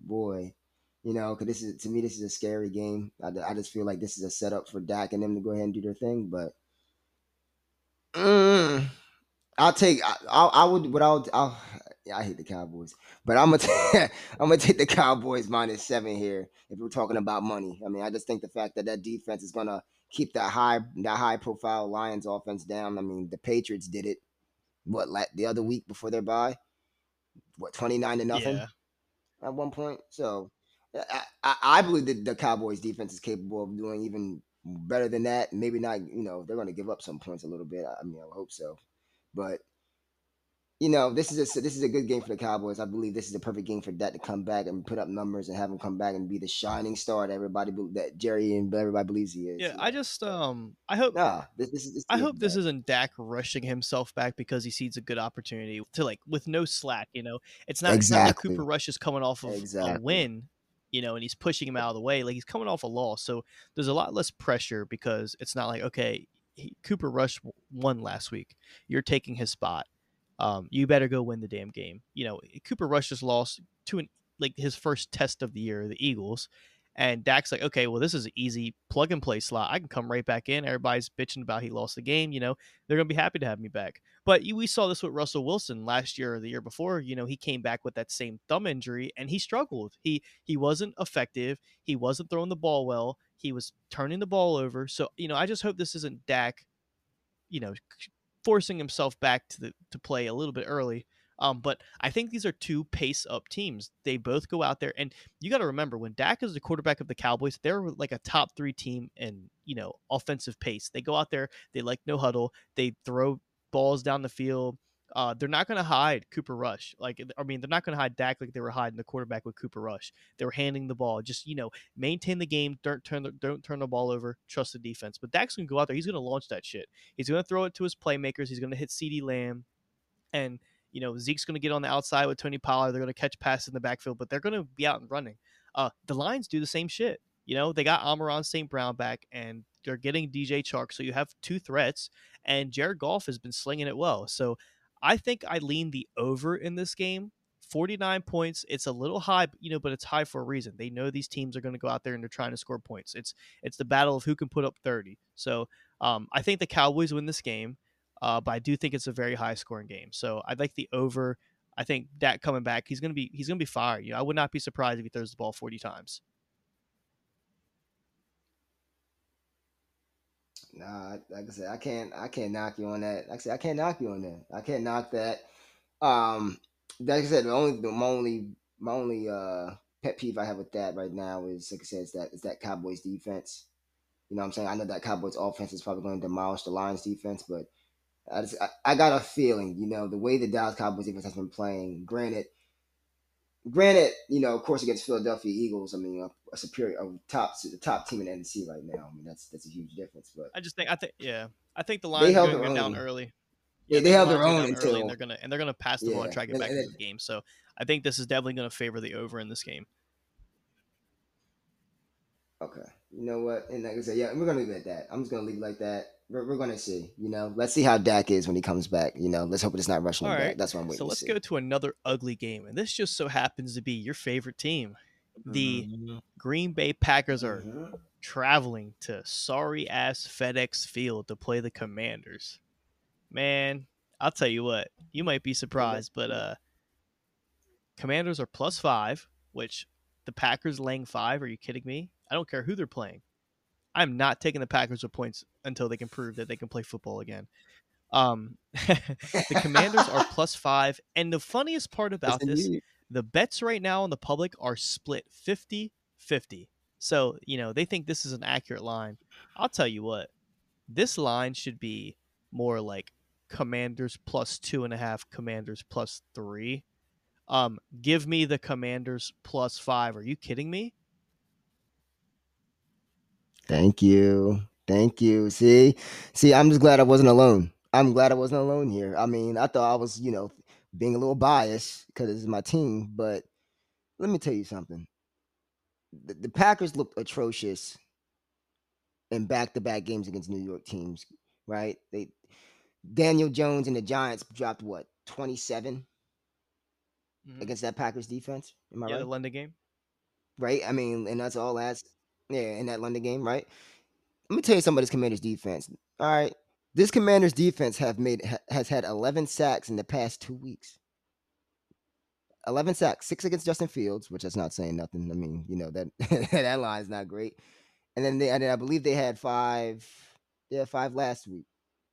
boy, you know, because this is to me, this is a scary game. I, I just feel like this is a setup for Dak and them to go ahead and do their thing. But mm, I'll take, I, I, I would, what I'll, I'll. Yeah, I hate the Cowboys, but I'm gonna t- I'm gonna take the Cowboys minus seven here. If we're talking about money, I mean, I just think the fact that that defense is gonna keep that high that high profile Lions offense down. I mean, the Patriots did it. What like the other week before their bye? What twenty-nine to nothing yeah. at one point. So I, I, I believe that the Cowboys defense is capable of doing even better than that. Maybe not. You know, they're gonna give up some points a little bit. I mean, I hope so, but. You know, this is a, this is a good game for the Cowboys. I believe this is a perfect game for Dak to come back and put up numbers and have him come back and be the shining star that everybody that Jerry and everybody believes he is. Yeah, you know? I just um, I hope nah, this, this is, this I hope this isn't Dak rushing himself back because he sees a good opportunity to like with no slack. You know, it's not exactly it's not like Cooper Rush is coming off of exactly. a win. You know, and he's pushing him out of the way like he's coming off a loss. So there's a lot less pressure because it's not like okay, he, Cooper Rush won last week. You're taking his spot. Um, you better go win the damn game. You know, Cooper Rush just lost to an, like his first test of the year, the Eagles, and Dak's like, okay, well, this is an easy plug and play slot. I can come right back in. Everybody's bitching about he lost the game. You know, they're gonna be happy to have me back. But we saw this with Russell Wilson last year or the year before. You know, he came back with that same thumb injury and he struggled. He he wasn't effective. He wasn't throwing the ball well. He was turning the ball over. So you know, I just hope this isn't Dak. You know. Forcing himself back to the, to play a little bit early. Um, but I think these are two pace-up teams. They both go out there, and you got to remember, when Dak is the quarterback of the Cowboys, they're like a top-three team in, you know, offensive pace. They go out there, they like no huddle, they throw balls down the field. Uh, they're not going to hide Cooper Rush. Like, I mean, they're not going to hide Dak like they were hiding the quarterback with Cooper Rush. They were handing the ball. Just, you know, maintain the game. Don't turn the, don't turn the ball over. Trust the defense. But Dak's going to go out there. He's going to launch that shit. He's going to throw it to his playmakers. He's going to hit CeeDee Lamb. And, you know, Zeke's going to get on the outside with Tony Pollard. They're going to catch passes in the backfield, but they're going to be out and running. Uh, the Lions do the same shit. You know, they got Amon-Ra Saint Brown back, and they're getting D J Chark. So you have two threats, and Jared Goff has been slinging it well. So, I think I lean the over in this game. forty-nine points. It's a little high, you know, but it's high for a reason. They know these teams are going to go out there and they're trying to score points. It's it's the battle of who can put up thirty. So um, I think the Cowboys win this game, uh, but I do think it's a very high scoring game. So I'd like the over. I think Dak coming back, he's going to be he's going to be fired. You know, I would not be surprised if he throws the ball forty times. Nah, like I said, I can't, I can't knock you on that. Like I said, I can't knock you on that. I can't knock that. Um, like I said, the only, the my only, my only uh, pet peeve I have with that right now is, like I said, is that is that Cowboys defense. You know what I'm saying? I know that Cowboys offense is probably going to demolish the Lions defense, but I just, I, I got a feeling, you know, the way the Dallas Cowboys defense has been playing. Granted, granted, you know, of course, against Philadelphia Eagles, I mean, a, a superior, a top, the top team in the N F C right now. I mean, that's that's a huge difference. But I just think, I think, yeah, I think the Lions are going to go down early. Yeah, they held their own until, and they're going to and they're going to pass the ball and try to get back into the game. So I think this is definitely going to favor the over in this game. Okay, you know what? And like I said, yeah, we're going to leave it at that. I'm just going to leave it like that. We're, we're going to see, you know, let's see how Dak is when he comes back. You know, let's hope it's not rushing him back. That's what I'm waiting for. So let's go to another ugly game. And this just so happens to be your favorite team. The mm-hmm. Green Bay Packers are mm-hmm. traveling to sorry ass FedEx Field to play the Commanders. Man, I'll tell you what, you might be surprised, but uh, Commanders are plus five, which the Packers laying five. Are you kidding me? I don't care who they're playing. I'm not taking the Packers with points until they can prove that they can play football again. Um, the Commanders are plus five. And the funniest part about this, the bets right now on the public are split fifty fifty. So, you know, they think this is an accurate line. I'll tell you what, this line should be more like Commanders plus two and a half, Commanders plus three. Um, give me the Commanders plus five. Are you kidding me? Thank you. Thank you. See, see, I'm just glad I wasn't alone. I'm glad I wasn't alone here. I mean, I thought I was, you know, being a little biased because this is my team. But let me tell you something. The, the Packers looked atrocious in back-to-back games against New York teams, right? They, Daniel Jones and the Giants dropped, what, twenty-seven mm-hmm. against that Packers defense? Am I yeah, right? The London game. Right? I mean, and that's all that's. Yeah, in that London game, right? Let me tell you something about this Commanders defense. All right, this Commanders defense have made ha, has had eleven sacks in the past two weeks. eleven sacks, six against Justin Fields, which that's not saying nothing. I mean, you know that that line's not great. And then they, and I believe they had five, yeah, five last week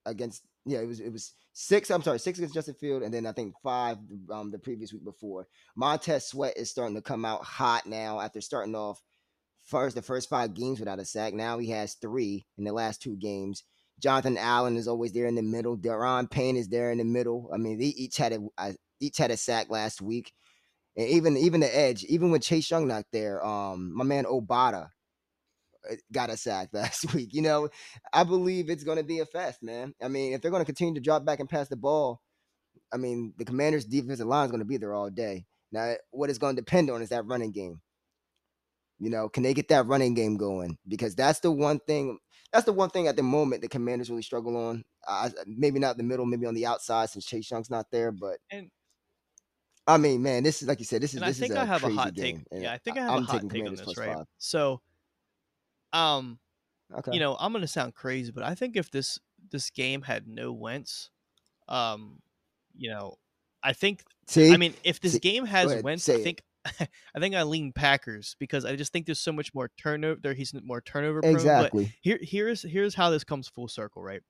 against. Yeah, it was it was six. I'm sorry, six against Justin Field, and then I think five um, the previous week before. Montez Sweat is starting to come out hot now after starting off. First, the first five games without a sack. Now he has three in the last two games. Jonathan Allen is always there in the middle. Deron Payne is there in the middle. I mean, they each had a each had a sack last week, and even even the edge, even when Chase Young not there, um, my man Obata got a sack last week. You know, I believe it's going to be a fest, man. I mean, if they're going to continue to drop back and pass the ball, I mean, the Commanders' defensive line is going to be there all day. Now, what it's going to depend on is that running game. You know, can they get that running game going? Because that's the one thing. That's the one thing at the moment the Commanders really struggle on. Uh, maybe not the middle, maybe on the outside since Chase Young's not there. But and, I mean, man, this is like you said. This is. And this I think is a I have crazy a hot game. Take. Yeah, I think I have I'm a hot take on this, right? Five. So, um, okay. You know, I'm gonna sound crazy, but I think if this this game had no Wentz, um, you know, I think. See? I mean, if this See? game has ahead, Wentz, I think. It. I think I lean Packers because I just think there's so much more turnover there. He's more turnover prone. Exactly. But here, here's, here's how this comes full circle, right?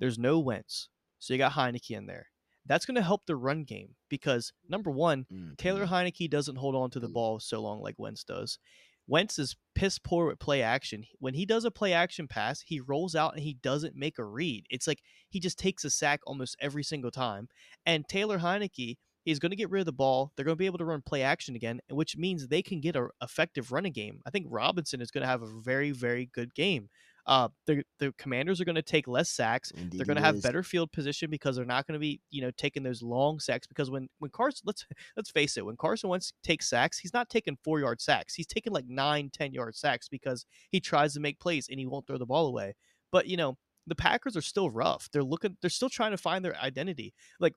There's no Wentz. So you got Heineke in there. That's going to help the run game because number one, mm-hmm. Taylor Heineke doesn't hold on to the ball so long like Wentz does. Wentz is piss poor with play action. When he does a play action pass, he rolls out and he doesn't make a read. It's like he just takes a sack almost every single time. And Taylor Heineke, he's going to get rid of the ball. They're going to be able to run play action again, which means they can get an effective running game. I think Robinson is going to have a very, very good game. Uh, the the Commanders are going to take less sacks. Indeed they're going to have is. better field position because they're not going to be, you know, taking those long sacks. Because when when Carson, let's let's face it, when Carson Wentz takes sacks, he's not taking four yard sacks. He's taking like nine, ten yard sacks because he tries to make plays and he won't throw the ball away. But you know, the Packers are still rough. They're looking. They're still trying to find their identity. Like.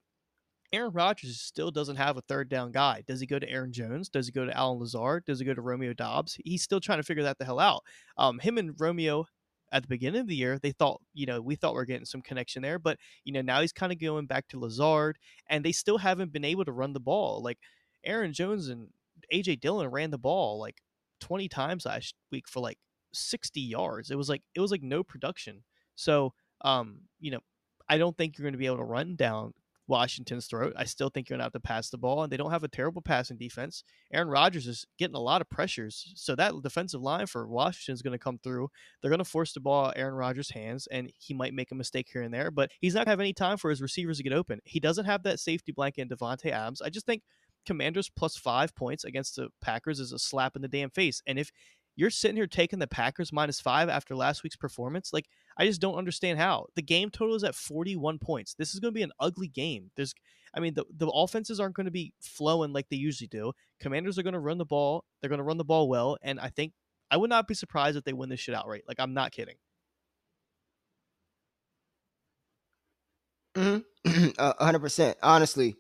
Aaron Rodgers still doesn't have a third down guy. Does he go to Aaron Jones? Does he go to Allen Lazard? Does he go to Romeo Doubs? He's still trying to figure that the hell out. Um, him and Romeo at the beginning of the year, they thought, you know, we thought we we're getting some connection there, but you know, now he's kind of going back to Lazard, and they still haven't been able to run the ball. Like Aaron Jones and A J Dillon ran the ball like twenty times last week for like sixty yards. It was like it was like no production. So, um, you know, I don't think you're going to be able to run down Washington's throat. I still think you're gonna have to pass the ball, and they don't have a terrible passing defense. Aaron Rodgers is getting a lot of pressures, so that defensive line for Washington is going to come through. They're going to force the ball out Aaron Rodgers' hands, and he might make a mistake here and there, but he's not gonna have any time for his receivers to get open. He doesn't have that safety blanket in Devontate Adams. I just think Commanders plus five points against the Packers is a slap in the damn face, and if you're sitting here taking the Packers minus five after last week's performance. Like, I just don't understand how. The game total is at forty-one points. This is going to be an ugly game. There's, I mean, the, the offenses aren't going to be flowing like they usually do. Commanders are going to run the ball. They're going to run the ball well. And I think I would not be surprised if they win this shit outright. Like, I'm not kidding. Mm-hmm. uh, one hundred percent. Honestly.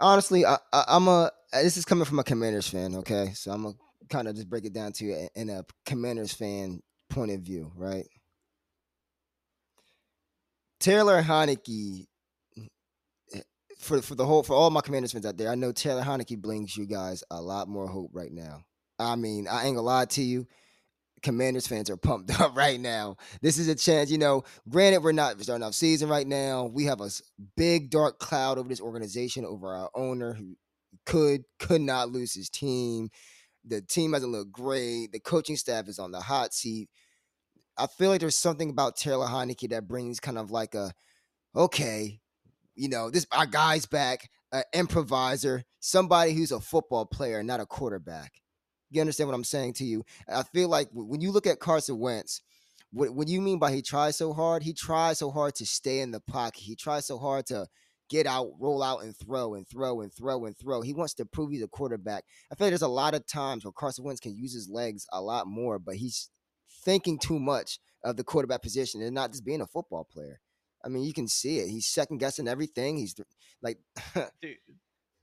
Honestly, I, I, I'm a, this is coming from a Commanders fan, okay? So I'm a, kind of just break it down to you in a Commanders fan point of view, right? Taylor Heineke for for the whole for all my Commanders fans out there, I know Taylor Heinicke brings you guys a lot more hope right now. I mean, I ain't gonna lie to you. Commanders fans are pumped up right now. This is a chance, you know, granted we're not starting off season right now. We have a big dark cloud over this organization, over our owner who could, could not lose his team. The team hasn't looked great. The coaching staff is on the hot seat. I feel like there's something about Taylor Heinicke that brings kind of like a, okay, you know, this our guy's back, an improviser, somebody who's a football player, not a quarterback. You understand what I'm saying to you? I feel like when you look at Carson Wentz, what, what you mean by he tries so hard? He tries so hard to stay in the pocket. He tries so hard to get out, roll out, and throw and throw and throw and throw. He wants to prove he's a quarterback. I feel like there's a lot of times where Carson Wentz can use his legs a lot more, but he's thinking too much of the quarterback position and not just being a football player. I mean, you can see it. He's second-guessing everything. He's th- like... Dude.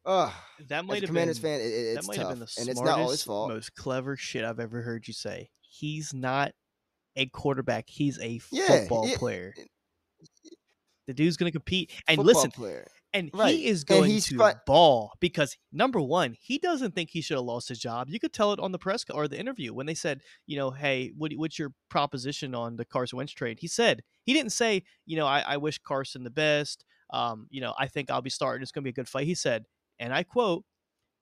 Oh, that might as a Commanders fan, it, it's tough, and it's not all his fault. Most clever shit I've ever heard you say. He's not a quarterback. He's a yeah, football yeah. player. The dude's going to compete, and football listen, player. and right. he is going to fun- ball because number one, he doesn't think he should have lost his job. You could tell it on the press or the interview when they said, you know, hey, what, what's your proposition on the Carson Wentz trade? He said he didn't say, you know, I, I wish Carson the best. Um, you know, I think I'll be starting. It's going to be a good fight. He said. And I quote,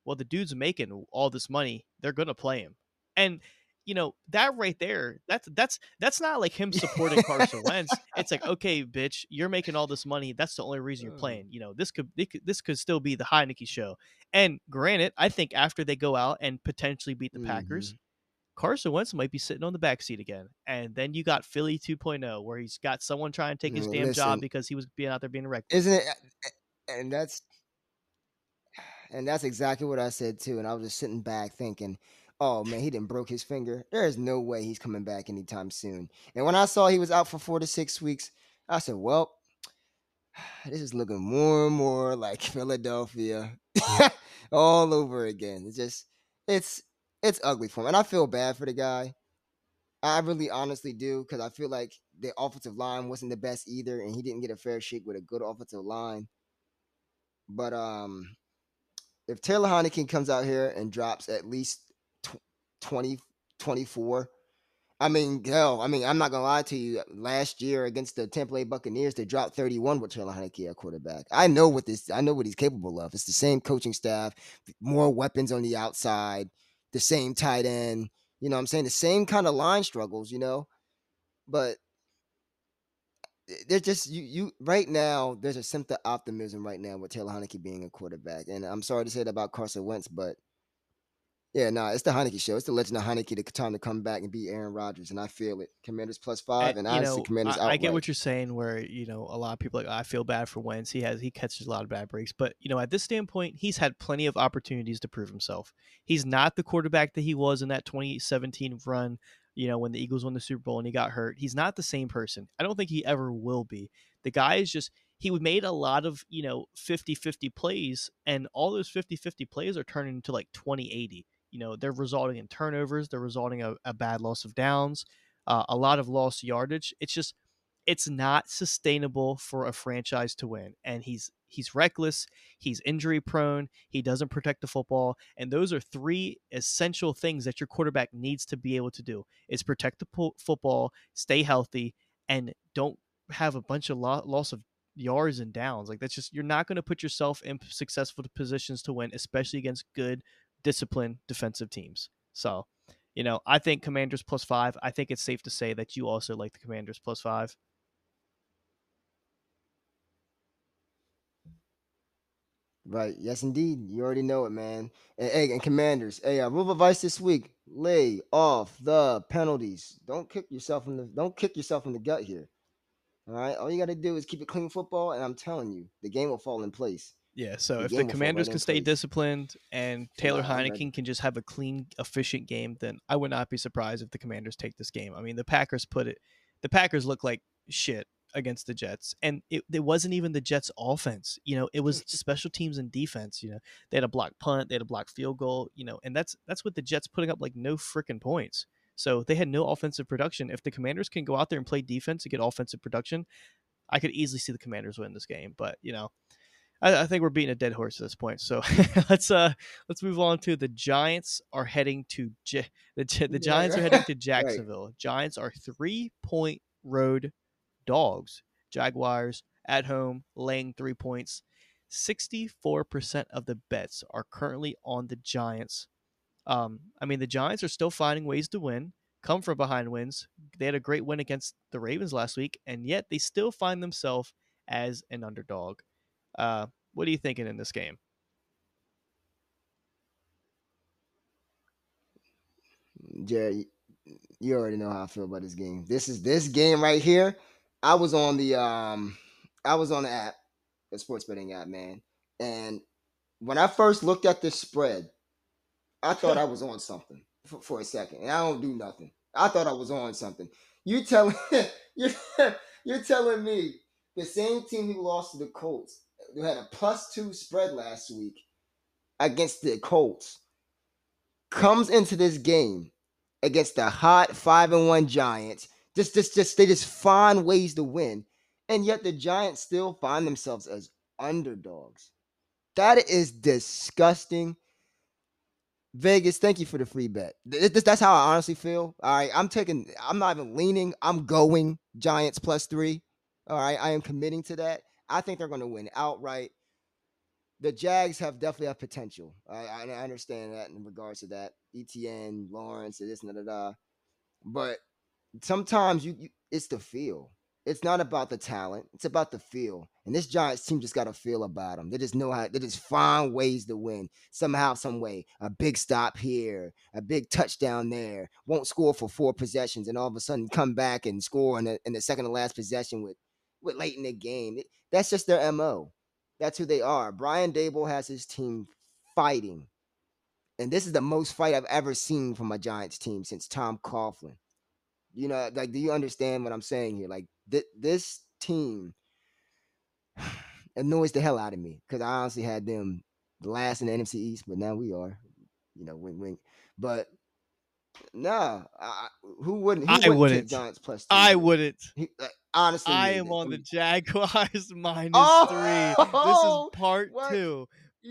well, the dude's making all this money. They're going to play him. And, you know, that right there, that's that's that's not like him supporting Carson Wentz. It's like, okay, bitch, you're making all this money. That's the only reason you're playing. You know, this could this could still be the Heinicke show. And granted, I think after they go out and potentially beat the mm-hmm. Packers, Carson Wentz might be sitting on the backseat again. And then you got Philly two point oh, where he's got someone trying to take his well, damn listen, job because he was being out there being reckless. Isn't it? And that's. And that's exactly what I said, too. And I was just sitting back thinking, oh, man, he didn't broke his finger. There is no way he's coming back anytime soon. And when I saw he was out for four to six weeks, I said, well, this is looking more and more like Philadelphia all over again. It's just it's it's ugly for him. And I feel bad for the guy. I really honestly do, because I feel like the offensive line wasn't the best either. And he didn't get a fair shake with a good offensive line. But um. If Taylor Heinicke comes out here and drops at least twenty, twenty-four, I mean, hell, I mean, I'm not going to lie to you. Last year against the Tampa Bay Buccaneers, they dropped thirty-one with Taylor Heinicke at quarterback. I know what this, I know what he's capable of. It's the same coaching staff, more weapons on the outside, the same tight end. You know what I'm saying? The same kind of line struggles, you know? But There's just you, you right now. There's a sense of optimism right now with Taylor Heinicke being a quarterback, and I'm sorry to say that about Carson Wentz, but yeah, no, nah, it's the Heinicke show. It's the legend of Heinicke. The time to come back and beat Aaron Rodgers, and I feel it. Commanders plus five, and, and honestly, know, Commanders. I, I get what you're saying. Where you know a lot of people are like, oh, I feel bad for Wentz. He has he catches a lot of bad breaks, but you know at this standpoint, he's had plenty of opportunities to prove himself. He's not the quarterback that he was in that twenty seventeen run. You know, when the Eagles won the Super Bowl and he got hurt, he's not the same person. I don't think he ever will be. The guy is just, he made a lot of, you know, fifty-fifty plays, and all those fifty-fifty plays are turning into like twenty-eighty. You know, they're resulting in turnovers. They're resulting in a, a bad loss of downs, uh, a lot of lost yardage. It's just, it's not sustainable for a franchise to win. And he's, he's reckless. He's injury prone. He doesn't protect the football. And those are three essential things that your quarterback needs to be able to do is protect the po- football, stay healthy, and don't have a bunch of lo- loss of yards and downs. Like that's just, you're not going to put yourself in successful positions to win, especially against good, disciplined defensive teams. So, you know, I think Commanders plus five. I think it's safe to say that you also like the Commanders plus five. Right. Yes, indeed. You already know it, man. And, hey, and Commanders, hey, uh, rule of advice this week: lay off the penalties. Don't kick yourself in the don't kick yourself in the gut here. All right. All you got to do is keep it clean football, and I'm telling you, the game will fall in place. Yeah. So the if the Commanders right can stay place. disciplined and Taylor yeah, Heinicke right. can just have a clean, efficient game, then I would not be surprised if the Commanders take this game. I mean, the Packers put it. The Packers look like shit against the Jets, and it, it wasn't even the Jets offense, you know, it was special teams and defense. You know, they had a blocked punt, they had a blocked field goal, you know, and that's that's what the Jets putting up like no freaking points. So they had no offensive production. If the Commanders can go out there and play defense and get offensive production, I could easily see the Commanders win this game. But you know, I, I think we're beating a dead horse at this point. So let's uh let's move on to the Giants are heading to J- the J- the Giants are heading to Jacksonville. Right. Giants are three point road dogs. Jaguars at home laying three points. sixty-four percent of the bets are currently on the Giants. Um, I mean, the Giants are still finding ways to win, come from behind wins. They had a great win against the Ravens last week, and yet they still find themselves as an underdog. Uh, what are you thinking in this game? Jared, you already know how I feel about this game. This is this game right here. I was on the um, I was on the app, the sports betting app, man. And when I first looked at this spread, I thought I was on something for, for a second, and I don't do nothing. I thought I was on something. You telling you're, you're telling me the same team who lost to the Colts, who had a plus two spread last week against the Colts, comes into this game against the hot five and one Giants. Just, just, just they just find ways to win, and yet the Giants still find themselves as underdogs. That is disgusting. Vegas, thank you for the free bet. That's how I honestly feel. All right, I'm taking, I'm not even leaning. I'm going Giants plus three. All right, I am committing to that. I think they're going to win outright. The Jags have definitely have potential. I, I understand that in regards to that. Etienne, Lawrence, this and da, da, da. But sometimes you, you, it's the feel. It's not about the talent. It's about the feel. And this Giants team just got a feel about them. They just know how, they just find ways to win somehow, some way. A big stop here, a big touchdown there. Won't score for four possessions and all of a sudden come back and score in the, in the second to last possession with, with late in the game. It, that's just their M O. That's who they are. Brian Daboll has his team fighting. And this is the most fight I've ever seen from a Giants team since Tom Coughlin. You know, like, do you understand what I'm saying here? Like, th- this team annoys the hell out of me because I honestly had them last in the N F C East, but now we are, you know, wink, wink. But no, I, who wouldn't? Who I wouldn't. wouldn't. Giants plus two, I wouldn't. He, like, honestly, I am on the Jaguars minus oh! three. This is part what? two.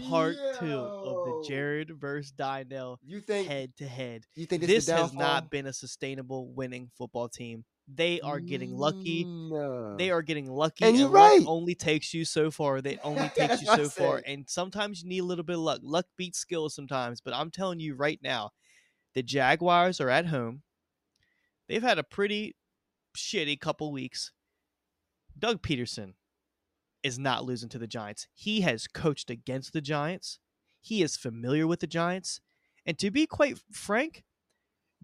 Part Yo. two of the Jared versus Dynell you think, head-to-head. You think this, this has not been a sustainable winning football team. They are getting lucky. No. They are getting lucky. And, and you're right. Only takes you so far. They only takes you so far. And sometimes you need a little bit of luck. Luck beats skill sometimes. But I'm telling you right now, the Jaguars are at home. They've had a pretty shitty couple weeks. Doug Peterson is not losing to the Giants. He has coached against the Giants. He is familiar with the Giants. And to be quite frank,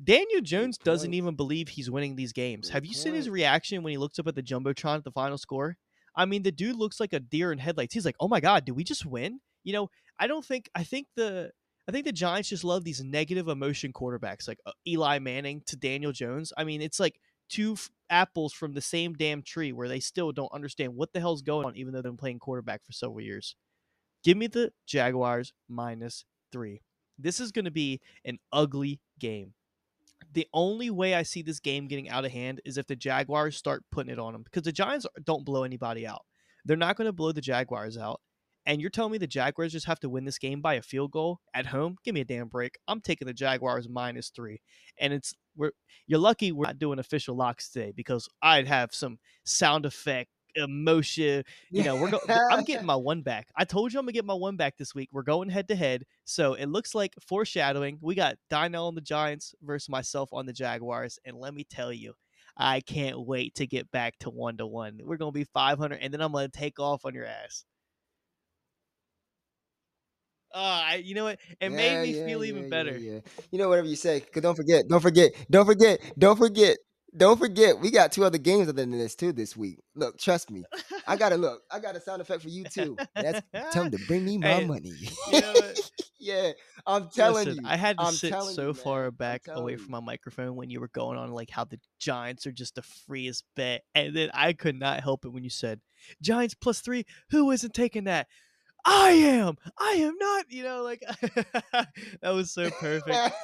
Daniel Jones doesn't even believe he's winning these games. Have you seen his reaction when he looks up at the Jumbotron at the final score? I mean, the dude looks like a deer in headlights. He's like, oh my God, did we just win? You know, I don't think, I think the, I think the Giants just love these negative emotion quarterbacks, like Eli Manning to Daniel Jones. I mean, it's like two f- apples from the same damn tree where they still don't understand what the hell's going on, even though they've been playing quarterback for several years. Give me the Jaguars minus three. This is going to be an ugly game. The only way I see this game getting out of hand is if the Jaguars start putting it on them, because the Giants don't blow anybody out. They're not going to blow the Jaguars out. And you're telling me the Jaguars just have to win this game by a field goal at home? Give me a damn break. I'm taking the Jaguars minus three. And it's we're you're lucky we're not doing official locks today, because I'd have some sound effect, emotion. You know, we're go- I'm getting my one back. I told you I'm going to get my one back this week. We're going head-to-head. So it looks like foreshadowing. We got Dynell on the Giants versus myself on the Jaguars. And let me tell you, I can't wait to get back to one-to-one. We're going to be five hundred, and then I'm going to take off on your ass. Uh, you know what? It yeah, made me yeah, feel yeah, even yeah, better. Yeah, yeah. You know, whatever you say, because don't forget, don't forget, don't forget, don't forget, don't forget. We got two other games other than this too this week. Look, trust me, I gotta look. I got a sound effect for you too. That's tell them to bring me my hey, money. You know what? Yeah, I'm telling Listen, you. I had to I'm sit so you, far back away from my microphone when you were going on like how the Giants are just the freest bet, and then I could not help it when you said Giants plus three. Who isn't taking that? I am. I am not. You know, like that was so perfect.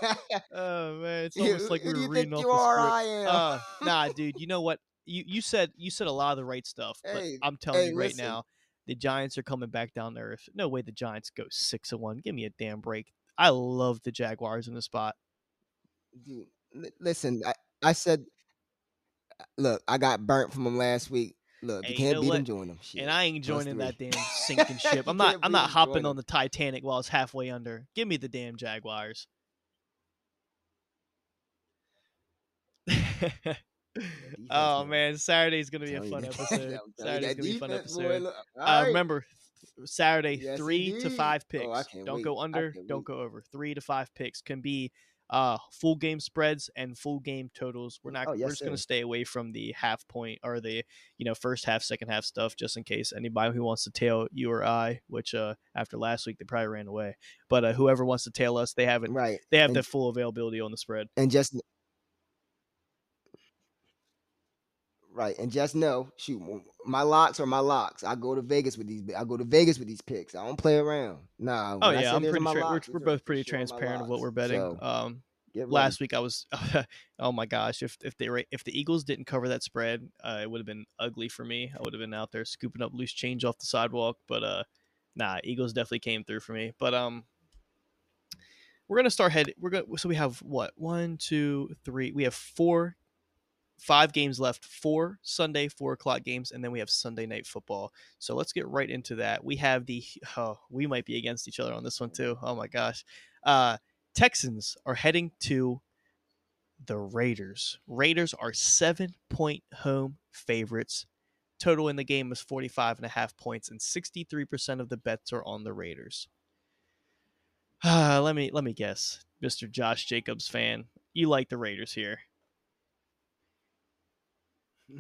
Oh man, it's almost you, like we were reading off the script. I am. Uh, nah, dude. You know what? You you said you said a lot of the right stuff, but hey, I'm telling hey, you right listen. now, The Giants are coming back down there. If no way the Giants go six and one. Give me a damn break. I love the Jaguars in the spot. Dude, l- listen, I, I said, look, I got burnt from them last week. Look, you can't beat them, join them. Shit. And I ain't joining that damn sinking ship. I'm not. I'm not hopping on the Titanic while it's halfway under. Give me the damn Jaguars. Oh man, Saturday's gonna be a fun episode. Saturday's gonna be a fun episode. Uh, remember, Saturday yes, three indeed. to five picks. Oh, don't wait. go under. Don't wait. go over. Three to five picks can be uh full game spreads and full game totals. We're not. Oh, yes, we're just sir. gonna stay away from the half point or the you know first half, second half stuff, just in case anybody who wants to tail you or I, which uh after last week they probably ran away. But uh, whoever wants to tail us, they have it. Right. They have and, the full availability on the spread. And just. Right, and just know, shoot, my locks are my locks. I go to Vegas with these. I go to Vegas with these picks. I don't play around. Nah. Oh yeah, I'm pretty. Tra- locks, we're, we're both pretty transparent of what we're betting. So, um, last week I was. Oh my gosh, if if they if the Eagles didn't cover that spread, uh, it would have been ugly for me. I would have been out there scooping up loose change off the sidewalk. But uh, nah, Eagles definitely came through for me. But um, we're gonna start head. We're going so we have what one, two, three. We have four. Five games left, four Sunday, four o'clock games, and then we have Sunday night football. So let's get right into that. We have the oh, we might be against each other on this one too. Oh my gosh. Uh, Texans are heading to the Raiders. Raiders are seven point home favorites. Total in the game is forty-five and a half points, and sixty-three percent of the bets are on the Raiders. Uh, let me let me guess, Mister Josh Jacobs fan, you like the Raiders here.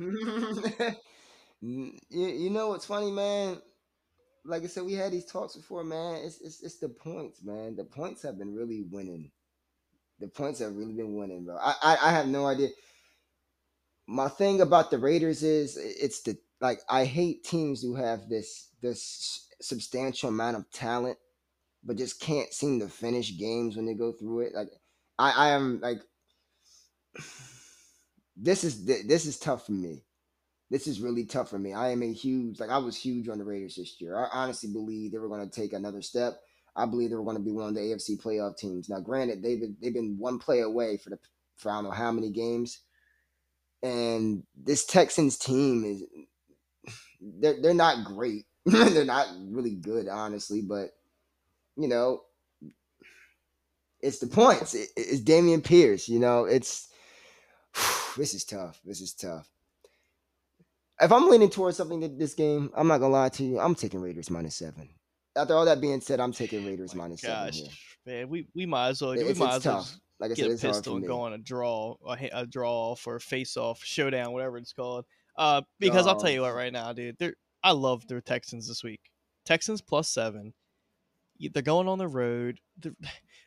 you, you know what's funny, man? Like I said, we had these talks before, man. It's, it's it's the points, man. The points have been really winning. The points have really been winning, bro. I I, I have no idea. My thing about the Raiders is it's the like I hate teams who have this this substantial amount of talent, but just can't seem to finish games when they go through it. Like I I am like. This is this is tough for me. This is really tough for me. I am a huge, like I was huge on the Raiders this year. I honestly believe they were going to take another step. I believe they were going to be one of the A F C playoff teams. Now, granted, they've been, they've been one play away for the for I don't know how many games. And this Texans team is they're they're not great. They're not really good, honestly. But you know, it's the points. It, it's Dameon Pierce. You know, it's. This is tough. This is tough. If I'm leaning towards something this game, I'm not going to lie to you. I'm taking Raiders minus seven. After all that being said, I'm taking Raiders oh minus gosh. seven. Here. Man, we, we might as well, it, we might as well like I get said, it's a pistol and go on a draw, a, a draw for a face-off, showdown, whatever it's called. Uh, Because oh. I'll tell you what right now, dude. They're, I love their Texans this week. Texans plus seven. They're going on the road. The,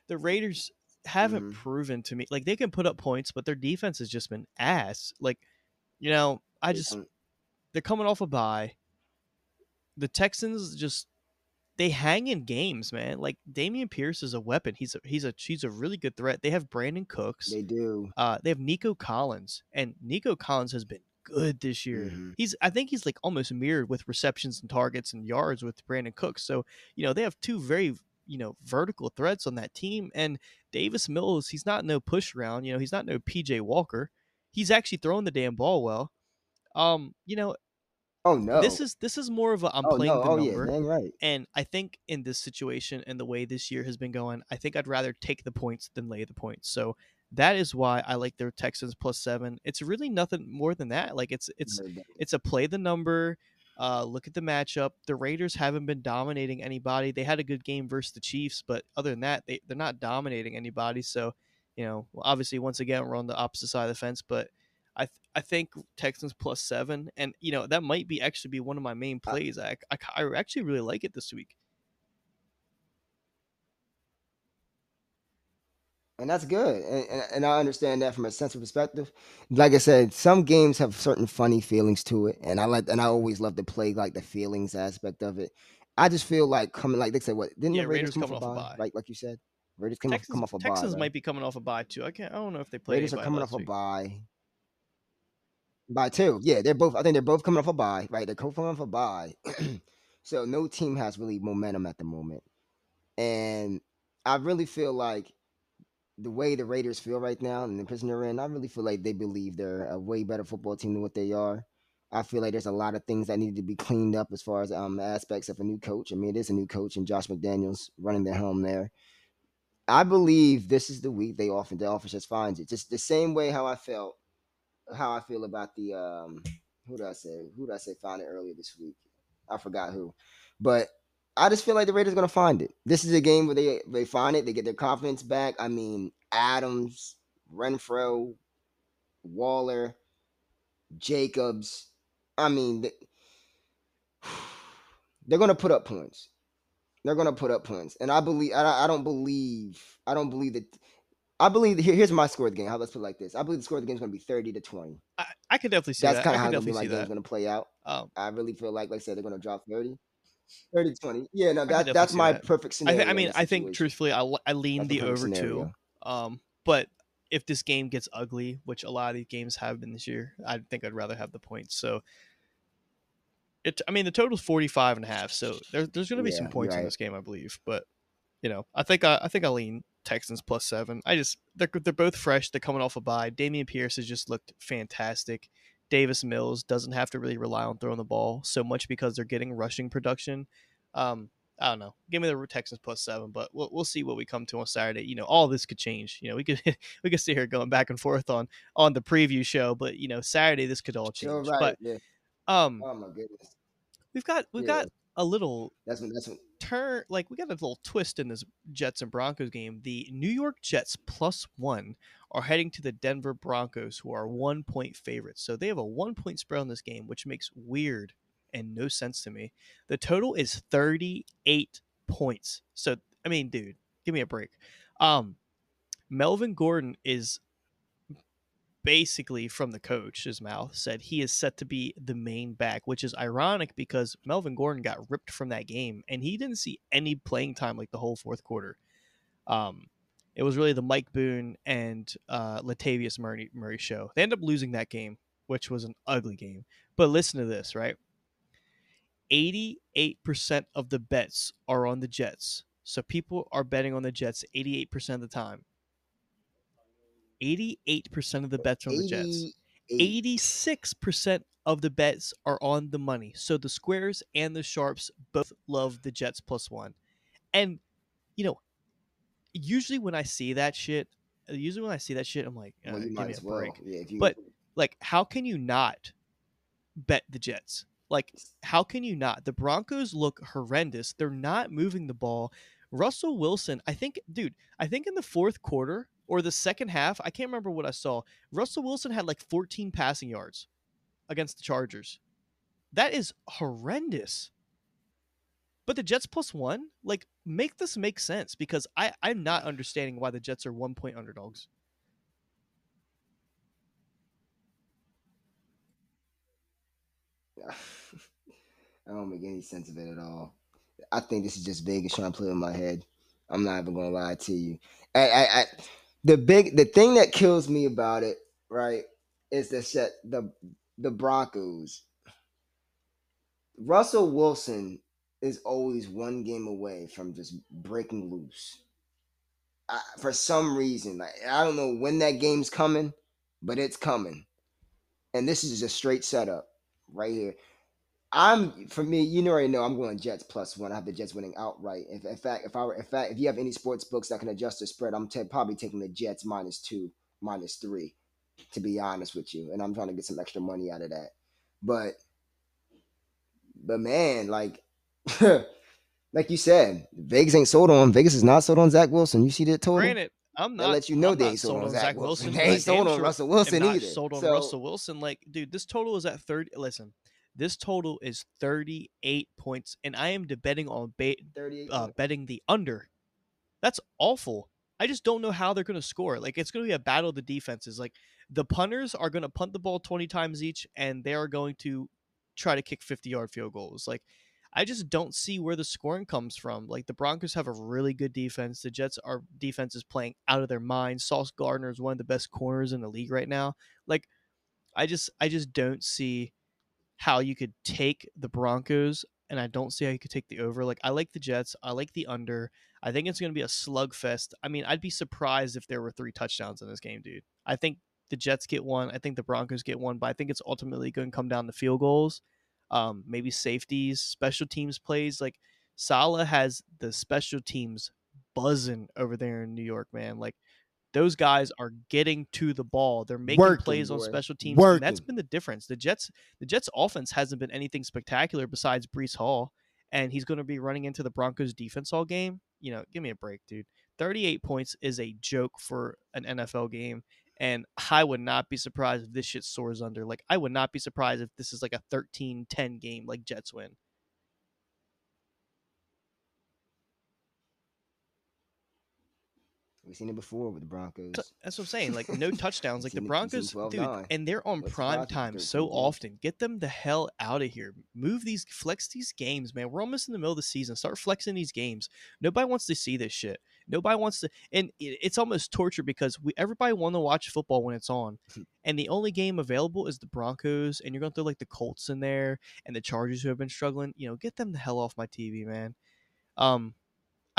the Raiders... haven't mm-hmm. proven to me like they can put up points, but their defense has just been ass. Like, you know, I just they're coming off a bye. The Texans just they hang in games, man. Like Dameon Pierce is a weapon. He's a he's a he's a really good threat. They have Brandon Cooks. They do. Uh, they have Nico Collins, and Nico Collins has been good this year. Mm-hmm. He's I think he's like almost mirrored with receptions and targets and yards with Brandon Cooks. So you know they have two very you know, vertical threats on that team. And Davis Mills, he's not no push around. You know, he's not no P J Walker. He's actually throwing the damn ball well. Um, you know, oh no, this is this is more of a I'm oh, playing no. the oh, number. Yeah, dang right. And I think in this situation and the way this year has been going, I think I'd rather take the points than lay the points. So that is why I like their Texans plus seven. It's really nothing more than that. Like it's it's it's a play the number. Uh, look at the matchup. The Raiders haven't been dominating anybody. They had a good game versus the Chiefs, but other than that, they, they're not dominating anybody. So, you know, obviously, once again, we're on the opposite side of the fence, but I th- I think Texans plus seven, and, you know, that might be actually be one of my main plays. I, I, I actually really like it this week. And that's good. And, and and I understand that from a sense of perspective. Like I said, some games have certain funny feelings to it. And I like and I always love to play like the feelings aspect of it. I just feel like coming like they said what didn't yeah, the Raiders, Raiders come coming off a bye? Like like you said. Raiders come Texas, off, come off a Texans bye. Texans might right? be coming off a bye too. I can't I don't know if they played. Raiders are coming off week. a bye. Bye too. Yeah, they're both I think they're both coming off a bye, right? They're both coming off a bye. So no team has really momentum at the moment. And I really feel like the way the Raiders feel right now and the position they're in, I really feel like they believe they're a way better football team than what they are. I feel like there's a lot of things that need to be cleaned up as far as um, aspects of a new coach. I mean, it is a new coach, and Josh McDaniels running their home there. I believe this is the week they often the office just finds it. Just the same way how I felt, how I feel about the um, who did I say? Who did I say found it earlier this week? I forgot who, but I just feel like the Raiders are going to find it. This is a game where they they find it, they get their confidence back. I mean, Adams, Renfro, Waller, Jacobs. I mean, they, they're going to put up points. They're going to put up points. And I believe, I, I don't believe, I don't believe that, I believe, here, here's my score of the game. How Let's put it like this. I believe the score of the game is going to be thirty to twenty. I, I could definitely see That's that. That's kind of how I feel like the game's going to play out. Oh. I really feel like, like I said, they're going to drop thirty, thirty to twenty. Yeah, no, that, that's my that. perfect scenario. I, th- I mean, I think truthfully, I, I lean the, the over scenario. two. Um, but if this game gets ugly, which a lot of these games have been this year, I think I'd rather have the points. So, It, I mean, the total's forty-five and a half, so there, there's going to be yeah, some points right. in this game, I believe. But, you know, I think I, I think I lean Texans plus seven. I just they're they're both fresh. They're coming off a bye. Damian Pierce has just looked fantastic. Davis Mills doesn't have to really rely on throwing the ball so much because they're getting rushing production. Um, I don't know. Give me the Texans plus seven, but we'll we'll see what we come to on Saturday. You know, all this could change. You know, we could we could sit here going back and forth on on the preview show, but you know, Saturday this could all change. Right, but yeah. um, oh my goodness. We've got we've yeah. got a little that's what, that's what. turn like we got a little twist in this Jets and Broncos game. The New York Jets plus one are heading to the Denver Broncos, who are one point favorites. So they have a one point spread on this game, which makes weird and no sense to me. The total is thirty-eight points. So I mean, dude, give me a break. Um, Melvin Gordon is basically from the coach's mouth said he is set to be the main back, which is ironic because Melvin Gordon got ripped from that game and he didn't see any playing time like the whole fourth quarter. Um, it was really the Mike Boone and uh, Latavius Murray, Murray show. They end up losing that game, which was an ugly game. But listen to this, right? eighty-eight percent of the bets are on the Jets. So people are betting on the Jets eighty-eight percent of the time. eighty-eight percent of the bets are on the Jets. eighty-six percent of the bets are on the money. So the squares and the sharps both love the Jets plus one. And, you know, usually when I see that shit, usually when I see that shit, I'm like, uh, well, give me a well. break. Yeah, you... But, like, how can you not bet the Jets? Like, how can you not? The Broncos look horrendous. They're not moving the ball. Russell Wilson, I think, dude, I think in the fourth quarter, or the second half, I can't remember what I saw. Russell Wilson had like fourteen passing yards against the Chargers. That is horrendous. But the Jets plus one, like, make this make sense because I, I'm not understanding why the Jets are one-point underdogs. I don't make any sense of it at all. I think this is just Vegas trying to play with my head. I'm not even going to lie to you. I... I, I The big, the thing that kills me about it, right, is the set, the the Broncos. Russell Wilson is always one game away from just breaking loose. I, for some reason, like, I don't know when that game's coming, but it's coming. And this is a straight setup right here. I'm for me, you already know I'm going Jets plus one. I have the Jets winning outright. If, in fact, if I were, in fact, if you have any sports books that can adjust the spread, I'm t- probably taking the Jets minus two, minus three, to be honest with you. And I'm trying to get some extra money out of that. But, but man, like, like you said, Vegas ain't sold on. Vegas is not sold on Zach Wilson. You see that total? Granted, I'm not. I'll let you know I'm they ain't sold, sold on Zach, Zach Wilson. Wilson. They ain't sold on Russell Wilson either. Sold on so, Russell Wilson. Like, dude, this total is at thirty. Listen. This total is thirty-eight points, and I am debating on ba- uh, betting the under. That's awful. I just don't know how they're going to score. Like, it's going to be a battle of the defenses. Like, the punters are going to punt the ball twenty times each, and they are going to try to kick fifty-yard field goals. Like, I just don't see where the scoring comes from. Like, the Broncos have a really good defense. The Jets' our defense is playing out of their mind. Sauce Gardner is one of the best corners in the league right now. Like, I just, I just don't see how you could take the Broncos and I don't see how you could take the over. Like, I like the Jets. I like the under. I think it's going to be a slugfest. I mean, I'd be surprised if there were three touchdowns in this game, dude. I think the Jets get one. I think the Broncos get one, but I think it's ultimately going to come down to field goals, um, maybe safeties, special teams plays. Like, Salah has the special teams buzzing over there in New York, man. Like, those guys are getting to the ball. They're making Working, plays on boy. special teams. And that's been the difference. The Jets, the Jets offense hasn't been anything spectacular besides Breece Hall, and he's going to be running into the Broncos defense all game. You know, give me a break, dude. thirty-eight points is a joke for an N F L game, and I would not be surprised if this shit soars under. Like, I would not be surprised if this is like a thirteen ten game, like Jets win. We've seen it before with the Broncos. That's what I'm saying. Like, no touchdowns. Like, the Broncos, dude, and they're on prime time so often. Get them the hell out of here. Move these, flex these games, man. We're almost in the middle of the season. Start flexing these games. Nobody wants to see this shit. Nobody wants to. And it's almost torture because we everybody want to watch football when it's on. And the only game available is the Broncos. And you're going to throw, like, the Colts in there and the Chargers who have been struggling. You know, get them the hell off my T V, man. Um.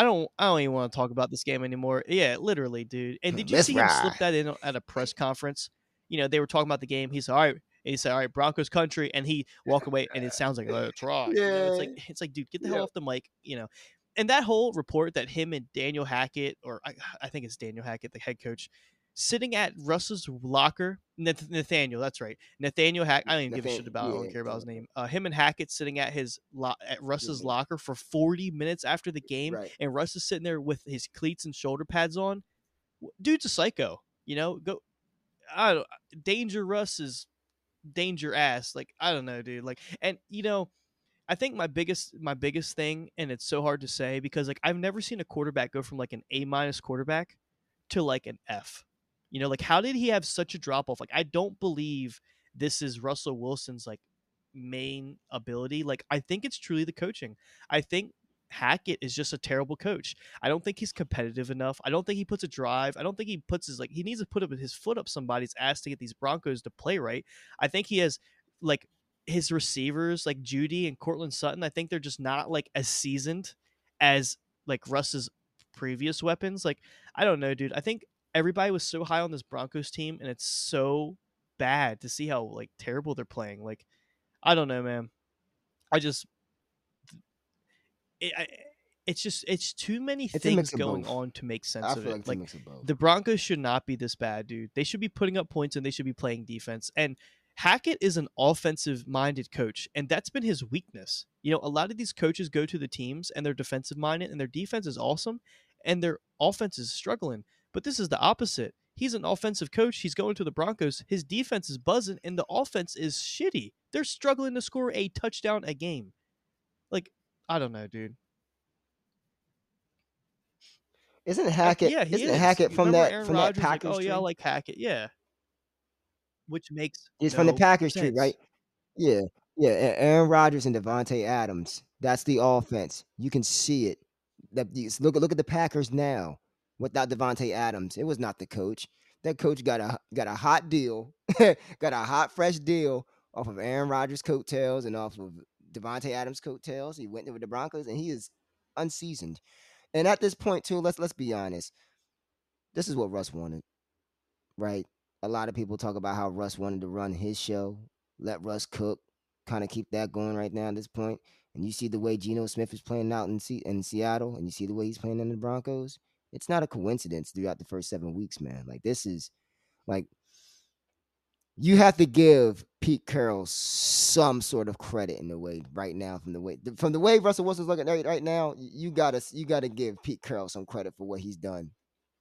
I don't I don't even want to talk about this game anymore. Yeah, literally, dude. And did you Let's see him ride. slip that in at a press conference? You know, they were talking about the game. He's like, all right. And he said, all right, Broncos country. And he walked away, and it sounds like, oh, it's right. Yeah. You know, it's like, it's like, dude, get the yeah. hell off the mic, you know. And that whole report that him and Daniel Hackett, or I, I think it's Daniel Hackett, the head coach, sitting at Russ's locker, Nath- Nathaniel, that's right. Nathaniel Hackett, I don't even Nathan- give a shit about yeah, I don't care about his name. Uh, him and Hackett sitting at his lo- at Russ's yeah. locker for forty minutes after the game, right. and Russ is sitting there with his cleats and shoulder pads on. Dude's a psycho, you know? Go, I don't, danger Russ is danger ass. Like, I don't know, dude. Like, and, you know, I think my biggest my biggest thing, and it's so hard to say, because, like, I've never seen a quarterback go from, like, an A-minus quarterback to, like, an F. You know, like, how did he have such a drop-off? Like, I don't believe this is Russell Wilson's, like, main ability. Like, I think it's truly the coaching. I think Hackett is just a terrible coach. I don't think he's competitive enough. I don't think he puts a drive. I don't think he puts his, like, he needs to put up his foot up somebody's ass to get these Broncos to play right. I think he has, like, his receivers, like Judy and Cortland Sutton, I think they're just not, like, as seasoned as, like, Russ's previous weapons. Like, I don't know, dude. I think everybody was so high on this Broncos team, and it's so bad to see how, like, terrible they're playing. Like, I don't know, man. I just, it, I, it's just, it's too many it's things going both. on to make sense I of feel it. Like, like the Broncos should not be this bad, dude. They should be putting up points, and they should be playing defense. And Hackett is an offensive-minded coach, and that's been his weakness. You know, a lot of these coaches go to the teams, and they're defensive-minded, and their defense is awesome, and their offense is struggling. But this is the opposite. He's an offensive coach. He's going to the Broncos. His defense is buzzing, and the offense is shitty. They're struggling to score a touchdown a game. Like, I don't know, dude. Isn't Hackett? Like, yeah, isn't is. Hackett from that Aaron from that Rodgers, Packers? Like, oh yeah, I like Hackett. Yeah, which makes he's no from the Packers sense. tree, right? Yeah, yeah. Aaron Rodgers and Devontate Adams. That's the offense. You can see it. That look look at the Packers now. Without Devontae Adams, it was not the coach. That coach got a got a hot deal, got a hot fresh deal off of Aaron Rodgers' coattails and off of Devontae Adams' coattails. He went over the Broncos, and he is unseasoned. And at this point, too, let's let's be honest. This is what Russ wanted, right? A lot of people talk about how Russ wanted to run his show, let Russ cook, kind of keep that going right now at this point. And you see the way Geno Smith is playing out in C- in Seattle, and you see the way he's playing in the Broncos. It's not a coincidence throughout the first seven weeks, man. Like, this is, like, you have to give Pete Carroll some sort of credit in a way right now from the way from the way Russell Wilson's looking at right now. You gotta you gotta give Pete Carroll some credit for what he's done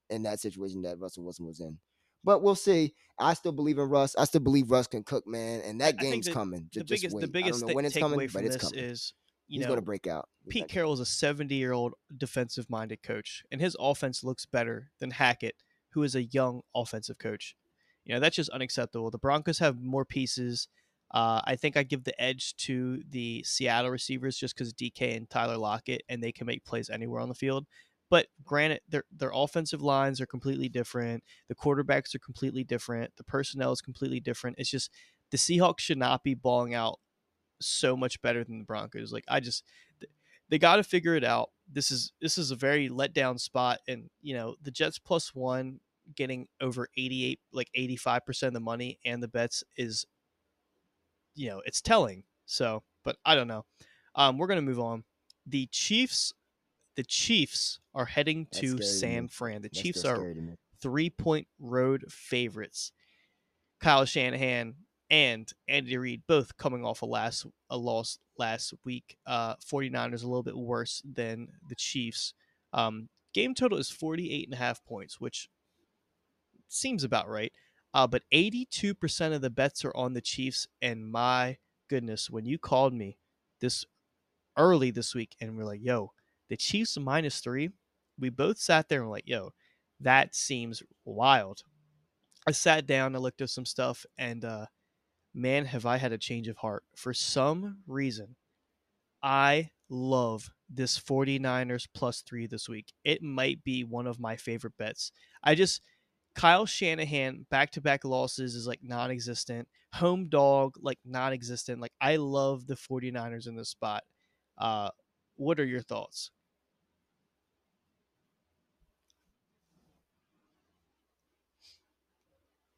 in that situation that Russell Wilson was in. But we'll see. I still believe in Russ. I still believe Russ can cook, man. And that I game's the, coming. The just, biggest, just the biggest thing to take coming, away from this coming. is. You He's know, going to break out. Pete Carroll is a seventy-year-old defensive-minded coach, and his offense looks better than Hackett, who is a young offensive coach. You know, that's just unacceptable. The Broncos have more pieces. Uh, I think I give the edge to the Seattle receivers just because D K and Tyler Lockett, and they can make plays anywhere on the field. But granted, their their offensive lines are completely different. The quarterbacks are completely different. The personnel is completely different. It's just the Seahawks should not be balling out so much better than the Broncos. Like, I just, they got to figure it out. This is, this is a very letdown spot. And, you know, the Jets plus one getting over eighty-eight, like eighty-five percent of the money and the bets is, you know, it's telling. So, but I don't know. Um, we're going to move on. The Chiefs, the Chiefs are heading That's to San to Fran. The That's Chiefs are three point road favorites. Kyle Shanahan and Andy Reid both coming off a last a loss last week. Uh, 49ers a little bit worse than the Chiefs. Um, game total is forty-eight and a half points, which seems about right. Uh, but eighty-two percent of the bets are on the Chiefs. And my goodness, when you called me this early this week and we're like, yo, the Chiefs minus three, we both sat there and were like, yo, that seems wild. I sat down, I looked at some stuff, and uh, man, have I had a change of heart. For some reason, I love this 49ers plus three this week. It might be one of my favorite bets. I just, Kyle Shanahan, back-to-back losses is like non-existent. Home dog, like non-existent. Like, I love the 49ers in this spot. Uh, what are your thoughts?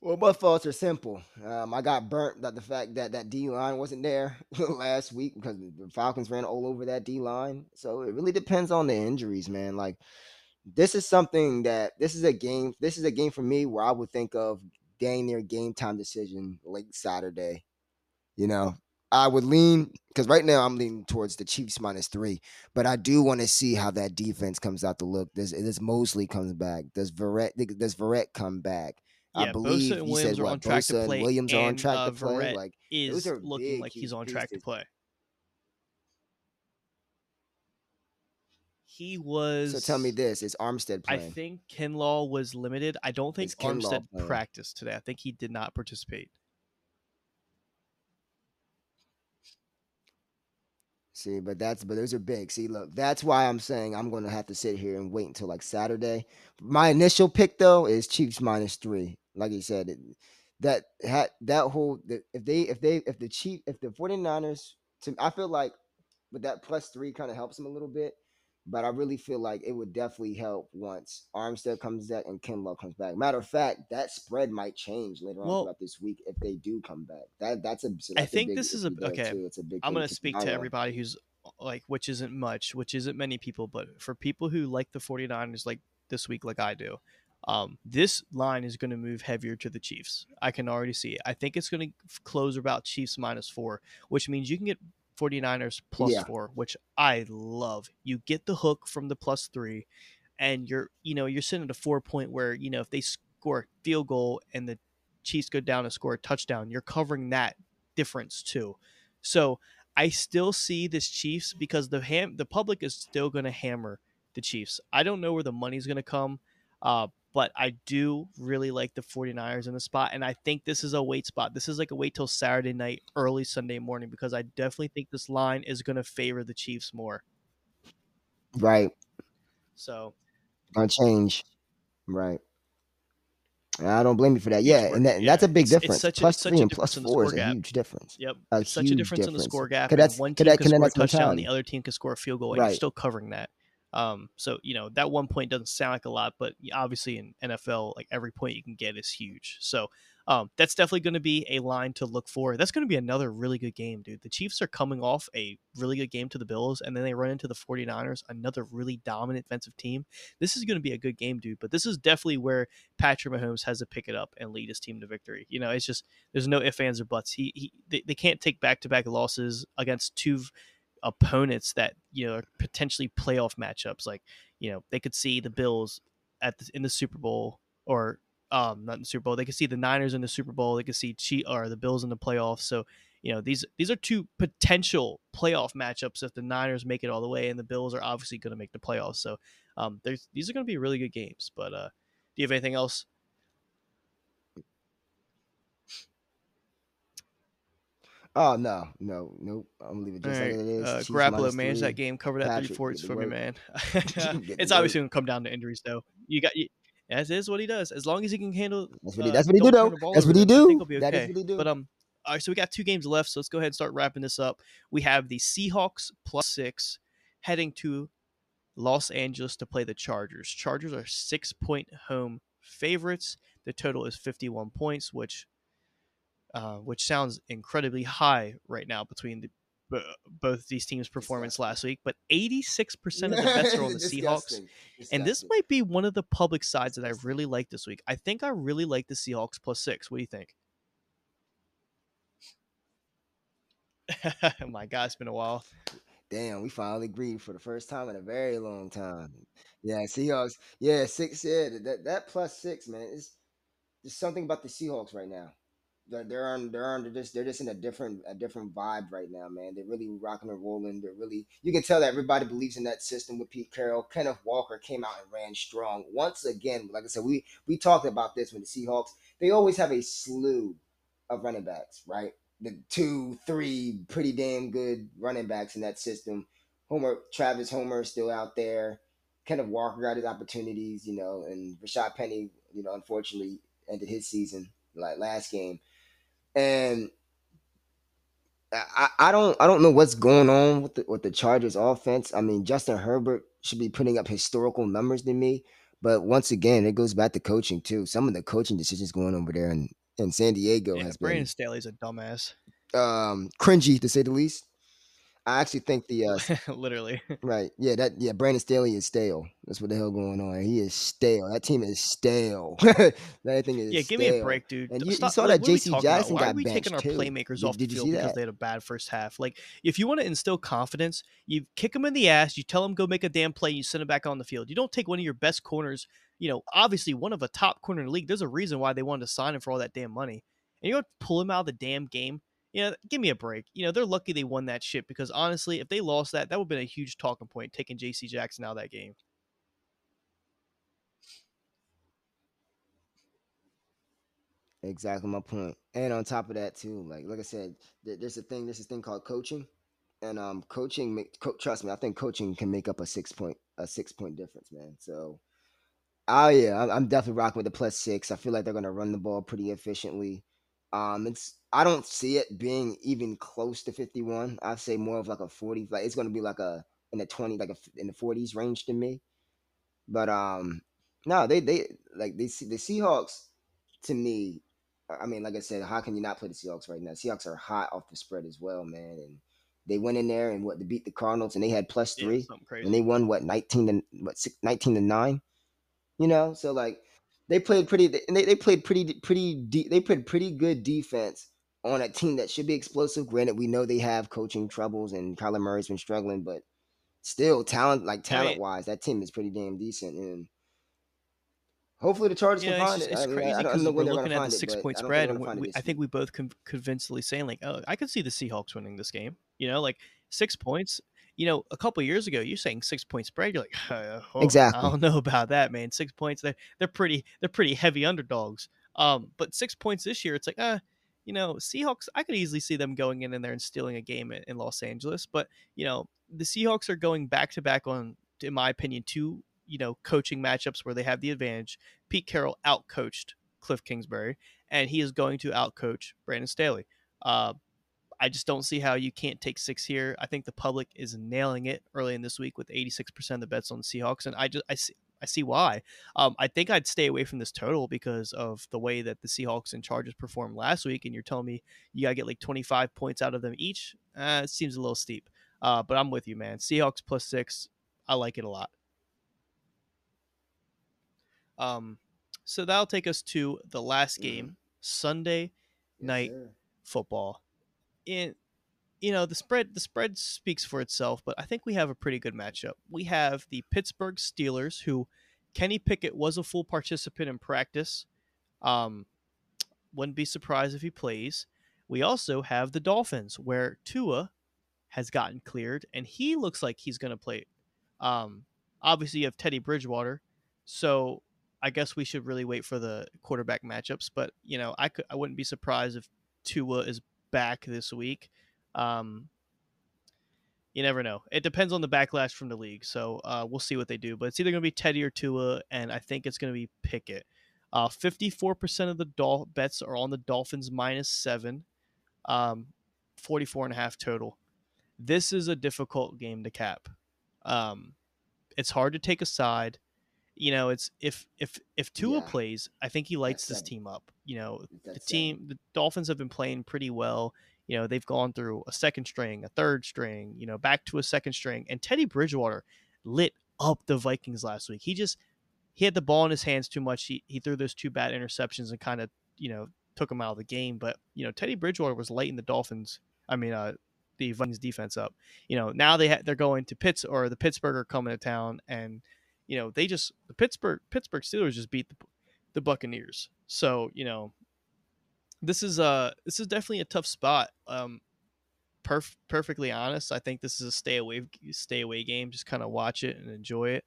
Well, my thoughts are simple. Um, I got burnt about the fact that that D-line wasn't there last week because the Falcons ran all over that D-line. So it really depends on the injuries, man. Like, this is something that – this is a game This is a game for me where I would think of dang near game time decision late Saturday. You know, I would lean – because right now I'm leaning towards the Chiefs minus three, but I do want to see how that defense comes out to look. Does, does Mosley comes back? Does Verrett, does Verrett come back? I yeah, believe Bosa and Williams said, are on track Bosa to play. Williams and, are on track uh, to play. Verrett like is looking big, like he's on track to play. He was. So tell me this: is Armstead playing? I think Kinlaw was limited. I don't think Armstead practiced today. I think he did not participate. See, but that's but those are big. See, look, that's why I'm saying I'm going to have to sit here and wait until like Saturday. My initial pick though is Chiefs minus three. Like you said, it, that had that whole if they if they if the Chief if the 49ers, to, I feel like with that plus three kind of helps them a little bit, but I really feel like it would definitely help once Armstead comes back and Kinlaw comes back. Matter of fact, that spread might change later well, on throughout this week if they do come back. That that's a. So that's I think a big, this is a okay. Too. It's a big I'm going to speak to everybody who's like, which isn't much, which isn't many people, but for people who like the 49ers like this week, like I do, um, this line is going to move heavier to the Chiefs. I can already see it. I think it's going to close about Chiefs minus four, which means you can get 49ers plus yeah. four, which I love. You get the hook from the plus three, and you're, you know, you're sitting at a four point where, you know, if they score a field goal and the Chiefs go down and score a touchdown, you're covering that difference too. So I still see this Chiefs because the ham- the public is still going to hammer the Chiefs. I don't know where the money's going to come, uh, but I do really like the 49ers in the spot, and I think this is a wait spot. This is like a wait till Saturday night, early Sunday morning, because I definitely think this line is going to favor the Chiefs more. Right. So. Gonna change. Right. I don't blame you for that. Yeah, and that, yeah. that's a big difference. It's such a, plus it's such three a and plus four is a gap. Huge difference. Yep, a it's such a difference, difference in the score gap. That's, one team that, can score a touchdown, and the other team can score a field goal, and right. you're still covering that. Um, so you know that one point doesn't sound like a lot, but obviously in N F L, like every point you can get is huge. So um, that's definitely going to be a line to look for. That's going to be another really good game, dude. The Chiefs are coming off a really good game to the Bills, and then they run into the 49ers, another really dominant defensive team. This is going to be a good game, dude. But this is definitely where Patrick Mahomes has to pick it up and lead his team to victory. You know, it's just there's no ifs, ands, or buts. He, he they, they can't take back-to-back losses against two opponents that, you know, are potentially playoff matchups. Like, you know, they could see the Bills at the, in the Super Bowl, or um not in the Super Bowl, they could see the Niners in the Super Bowl, they could see Chiefs or the Bills in the playoffs. So, you know, these these are two potential playoff matchups if the Niners make it all the way, and the Bills are obviously going to make the playoffs. So um there's these are going to be really good games. But uh do you have anything else? Oh, no, no, nope. I'm going to leave it just right. like it is. Uh, Garoppolo managed that game, covered that three forty for me, man. It's obviously going to come down to injuries, though. You got, you, That is what he does. As long as he can handle. That's what he, that's uh, what he do, though. That's what he do. That is what he do. But um, All right, so we got two games left, so let's go ahead and start wrapping this up. We have the Seahawks plus six heading to Los Angeles to play the Chargers. Chargers are six-point home favorites. The total is fifty-one points, which uh, which sounds incredibly high right now between the, b- both these teams' performance disgusting. last week. But eighty-six percent of the bets are on the Seahawks. Disgusting. And this might be one of the public sides that I really like this week. I think I really like the Seahawks plus six. What do you think? My God, it's been a while. Damn, we finally agreed for the first time in a very long time. Yeah, Seahawks. Yeah, six. Yeah, that, that plus six, man. It's, there's something about the Seahawks right now. They're they're on they're on they're just they're just in a different a different vibe right now, man. They're really rocking and rolling. They're really you can tell that everybody believes in that system with Pete Carroll. Kenneth Walker came out and ran strong once again. Like I said, we we talked about this with the Seahawks. They always have a slew of running backs, right? The two, three pretty damn good running backs in that system. Homer, Travis Homer is still out there. Kenneth Walker got his opportunities, you know, and Rashad Penny, you know, unfortunately ended his season like last game. And I, I don't, I don't know what's going on with the, with the Chargers offense. I mean, Justin Herbert should be putting up historical numbers to me, but once again, it goes back to coaching too. Some of the coaching decisions going over there and. And San Diego yeah, has been. Brandon Staley's a dumbass. Um, cringy to say the least. I actually think the uh, literally right. Yeah, that yeah. Brandon Staley is stale. That's what the hell going on. He is stale. That team is stale. that thing is yeah. Give stale. me a break, dude. And you, Stop, you saw like, that J C Jackson got benched too. Why are we taking our too? playmakers did, off did the field because that? they had a bad first half? Like, if you want to instill confidence, you kick them in the ass. You tell them go make a damn play. And you send them back on the field. You don't take one of your best corners. You know, obviously one of a top corner in the league. There's a reason why they wanted to sign him for all that damn money. And you're going to pull him out of the damn game. You know, give me a break. You know, they're lucky they won that shit because honestly, if they lost that, that would have been a huge talking point, taking J C Jackson out of that game. Exactly my point. And on top of that too, like like I said, there's a thing, there's this thing called coaching. And um coaching make, co- trust me, I think coaching can make up a six point a six point difference, man. So Oh, yeah, I'm definitely rocking with the plus six. I feel like they're going to run the ball pretty efficiently. Um, it's I don't see it being even close to fifty-one. I'd say more of like a forty. Like it's going to be like a in the twenty, like a, in the forties range to me. But um, no, they they like they see the Seahawks to me. I mean, like I said, how can you not play the Seahawks right now? Seahawks are hot off the spread as well, man. And they went in there and what they beat the Cardinals and they had plus three yeah, something crazy. And they won what nineteen to what six, nineteen to nine. You know, so like they played pretty, they, they played pretty, pretty, de- they played pretty good defense on a team that should be explosive. Granted, we know they have coaching troubles and Kyler Murray's been struggling, but still talent, like talent wise, that team is pretty damn decent. And hopefully the Chargers yeah, can find just, it. It's I mean, crazy because we're looking at the six it, point spread. And we, we, I think we both con- convincingly saying like, oh, I could see the Seahawks winning this game, you know, like six points. You know, a couple of years ago, you're saying six point spread. You're like, oh, exactly. I don't know about that, man. Six points. They're they're pretty they're pretty heavy underdogs. Um, but six points this year, it's like, uh, you know, Seahawks. I could easily see them going in, in there and stealing a game in, in Los Angeles. But you know, the Seahawks are going back to back on, in my opinion, two you know coaching matchups where they have the advantage. Pete Carroll outcoached Cliff Kingsbury, and he is going to outcoach Brandon Staley. Uh, I just don't see how you can't take six here. I think the public is nailing it early in this week with eighty-six percent of the bets on the Seahawks. And I just, I see, I see why. Um, I think I'd stay away from this total because of the way that the Seahawks and Chargers performed last week. And you're telling me you got to get like twenty-five points out of them each. Uh, it seems a little steep, uh, but I'm with you, man. Seahawks plus six. I like it a lot. Um, so that'll take us to the last game, mm-hmm. Sunday yes, night sir. football. In, you know, the spread the spread speaks for itself, but I think we have a pretty good matchup. We have the Pittsburgh Steelers, who Kenny Pickett was a full participant in practice. Um, wouldn't be surprised if he plays. We also have the Dolphins, where Tua has gotten cleared, and he looks like he's going to play. Um, obviously, you have Teddy Bridgewater, so I guess we should really wait for the quarterback matchups. But, you know, I, could, I wouldn't be surprised if Tua is back this week. Um you never know, it depends on the backlash from the league, so uh we'll see what they do, but it's either gonna be Teddy or Tua, and I think it's gonna be Pickett. uh fifty-four percent of the Dol- bets are on the Dolphins minus seven. um, forty-four and a half total. This is a difficult game to cap. Um, it's hard to take a side. You know, it's if if if Tua yeah. plays, I think he lights That's this seven. team up. You know, That's the team, seven. the Dolphins have been playing pretty well. You know, they've gone through a second string, a third string, you know, back to a second string. And Teddy Bridgewater lit up the Vikings last week. He just he had the ball in his hands too much. He he threw those two bad interceptions and kind of, you know, took him out of the game. But, you know, Teddy Bridgewater was lighting the Dolphins. I mean, uh, the Vikings defense up. You know, now they ha- they're going to Pitts or the Pittsburgh are coming to town, and you know, they just, the Pittsburgh, Pittsburgh Steelers just beat the, the Buccaneers. So, you know, this is a, this is definitely a tough spot. Um, perf- perfectly honest. I think this is a stay away, stay away game. Just kind of watch it and enjoy it.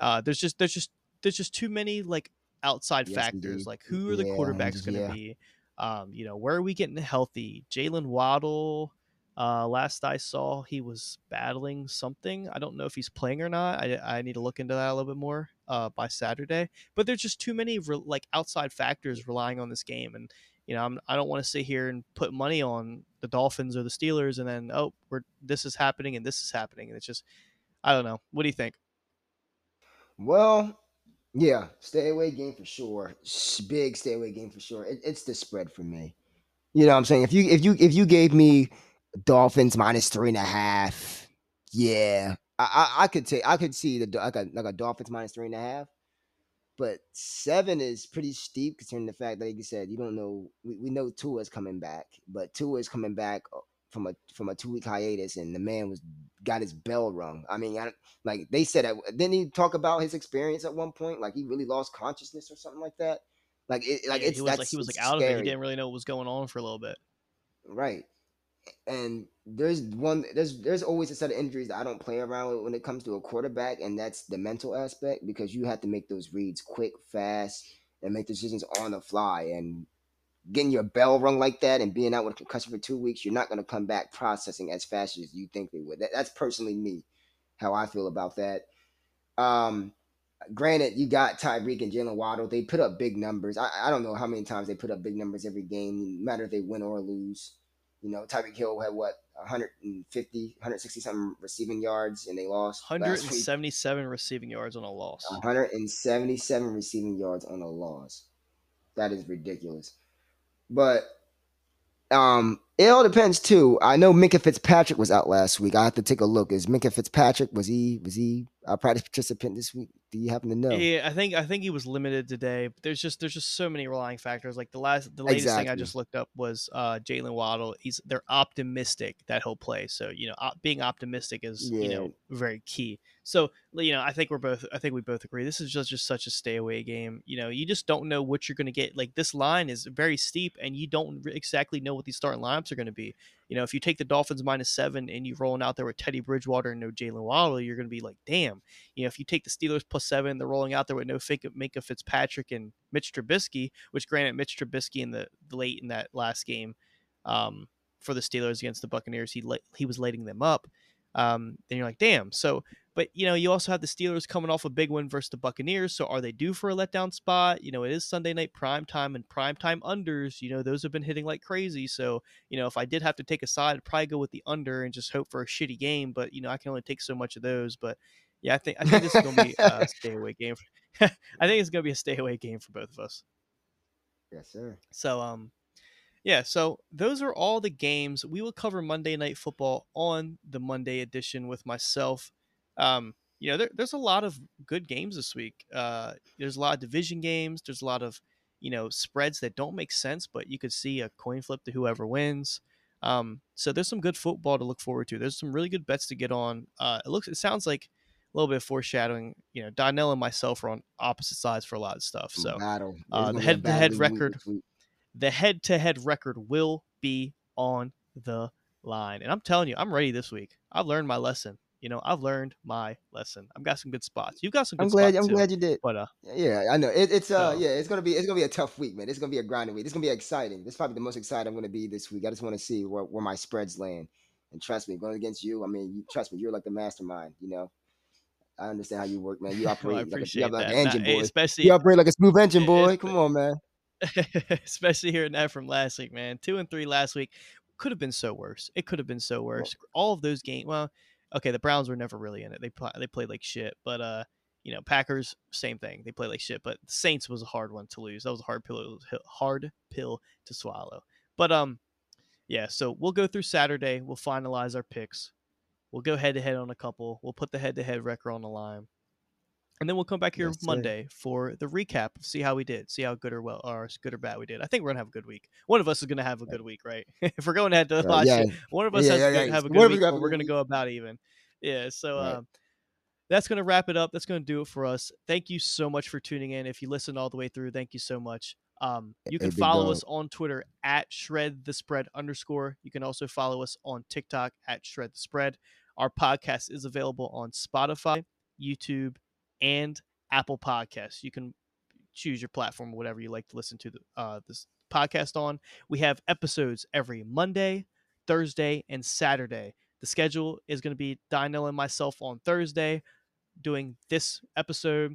Uh, there's just, there's just, there's just too many like outside yes, factors. Indeed. Like who are the yeah, quarterbacks going to yeah. be? Um, you know, where are we getting healthy? Jalen Waddle. Uh, last I saw, he was battling something. I don't know if he's playing or not. I, I need to look into that a little bit more uh, by Saturday. But there's just too many re- like outside factors relying on this game. And, you know, I'm, I don't want to sit here and put money on the Dolphins or the Steelers and then, oh, we're this is happening and this is happening. And it's just, I don't know. What do you think? Well, yeah, stay away game for sure. Big stay away game for sure. It, it's the spread for me. You know what I'm saying? If you if you if you gave me Dolphins minus three and a half. Yeah, I, I, I could take. I could see the like a, like a Dolphins minus three and a half, but seven is pretty steep considering the fact that, like you said, you don't know. We, we know Tua is coming back, but Tua is coming back from a from a two week hiatus, and the man was got his bell rung. I mean, I, like they said, didn't he talk about his experience at one point? Like he really lost consciousness or something like that. Like it, like yeah, it's he was that's, like he was like out scary. of it. He didn't really know what was going on for a little bit. Right. And there's one, there's there's always a set of injuries that I don't play around with when it comes to a quarterback, and that's the mental aspect, because you have to make those reads quick, fast, and make decisions on the fly. And getting your bell rung like that and being out with a concussion for two weeks, you're not going to come back processing as fast as you think they would. That, that's personally me, how I feel about that. Um, granted, you got Tyreek and Jalen Waddle. They put up big numbers. I, I don't know how many times they put up big numbers every game, no matter if they win or lose. You know, Tyreek Hill had, what, one hundred fifty, one hundred sixty-something receiving yards, and they lost. one hundred seventy-seven receiving yards on a loss. one hundred seventy-seven receiving yards on a loss. That is ridiculous. But um, it all depends, too. I know Minka Fitzpatrick was out last week. I have to take a look. Is Minka Fitzpatrick, was he was he a practice participant this week? Do you happen to know? Yeah, I think I think he was limited today. But there's just there's just so many relying factors. Like the last, the latest exactly. thing I just looked up was uh, Jalen Waddle. He's they're optimistic that he'll play. So you know, op- being optimistic is yeah. you know very key. So you know, I think we're both I think we both agree. This is just, just such a stay away game. You know, you just don't know what you're going to get. Like this line is very steep, and you don't exactly know what these starting lineups are going to be. You know, if you take the Dolphins minus seven and you're rolling out there with Teddy Bridgewater and no Jalen Waddle, you're going to be like, damn. You know, if you take the Steelers plus seven, they're rolling out there with no Minka Fitzpatrick and Mitch Trubisky, which granted Mitch Trubisky in the late in that last game um, for the Steelers against the Buccaneers, he he was lighting them up. Um, then you're like, damn. So, but you know, you also have the Steelers coming off a big win versus the Buccaneers. So are they due for a letdown spot? You know, it is Sunday night prime time and prime time unders, you know, those have been hitting like crazy. So, you know, if I did have to take a side, I'd probably go with the under and just hope for a shitty game, but you know, I can only take so much of those, but yeah, I think, I think this is going to be a stay away game. I think it's going to be a stay away game for both of us. Yes, sir. So, um, yeah, so those are all the games. We will cover Monday Night Football on the Monday edition with myself. Um, you know, there, there's a lot of good games this week. Uh, there's a lot of division games. There's a lot of, you know, spreads that don't make sense, but you could see a coin flip to whoever wins. Um, so there's some good football to look forward to. There's some really good bets to get on. Uh, it looks, it sounds like a little bit of foreshadowing. You know, Donnell and myself are on opposite sides for a lot of stuff. So uh, the head-to-head record. The head-to-head record will be on the line. And I'm telling you, I'm ready this week. I've learned my lesson. You know, I've learned my lesson. I've got some good spots. You've got some good I'm glad, spots, I'm too. glad you did. But, uh, yeah, I know. It, it's uh, so. yeah, it's going to be it's gonna be a tough week, man. It's going to be a grinding week. It's going to be exciting. This is probably the most excited I'm going to be this week. I just want to see where, where my spreads land. And trust me, going against you, I mean, you, trust me, you're like the mastermind, you know. I understand how you work, man. You operate well, like, a, you like an engine, boy. Especially, you operate like a smooth engine, boy. Come on, man. Especially hearing that from last week, man. Two and three last week. could have been so worse. It could have been so worse. Well, all of those games. Well, okay, the Browns were never really in it. They play, they played like shit. But uh, you know, Packers, same thing. They played like shit. But the Saints was a hard one to lose. That was a hard pill, hard pill to swallow. But um, yeah. So we'll go through Saturday. We'll finalize our picks. We'll go head to head on a couple. We'll put the head to head record on the line. And then we'll come back here yes, Monday sir. for the recap. See how we did. See how good or well, or good or bad we did. I think we're gonna have a good week. One of us is gonna have a good week, right? If we're going to head to watch uh, yeah. it, one of us yeah, has yeah, to yeah, have yeah. a good week. But we're gonna go about even. Yeah. So right. um, that's gonna wrap it up. That's gonna do it for us. Thank you so much for tuning in. If you listened all the way through, thank you so much. Um, you can follow us on Twitter at Shred the Spread underscore. You can also follow us on TikTok at Shred the Spread. Our podcast is available on Spotify, YouTube, and Apple Podcasts. You can choose your platform, whatever you like to listen to the, uh, this podcast on. We have episodes every Monday, Thursday, and Saturday. The schedule is going to be Dynell and myself on Thursday doing this episode.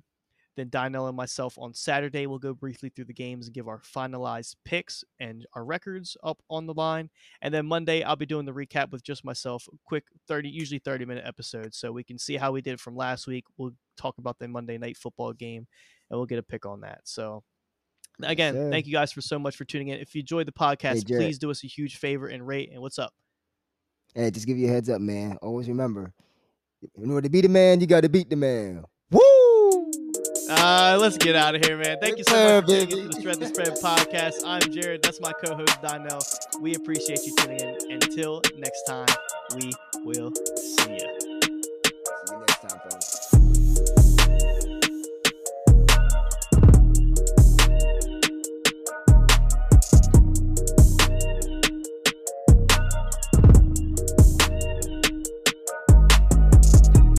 Then Dynell and myself on Saturday, we'll go briefly through the games and give our finalized picks and our records up on the line. And then Monday, I'll be doing the recap with just myself, quick thirty, usually thirty minute episodes. So we can see how we did from last week. We'll talk about the Monday night football game and we'll get a pick on that. So again, yes, thank you guys for so much for tuning in. If you enjoyed the podcast, hey, Jared, please do us a huge favor and rate. And what's up? Hey, just give you a heads up, man. Always remember, in order to be the man, you got to beat the man. Woo! Uh, let's get out of here, man. Thank you so much for tuning in to the Shred the Spread podcast. I'm Jared. That's my co-host, Dynell. We appreciate you tuning in. Until next time, we will see you.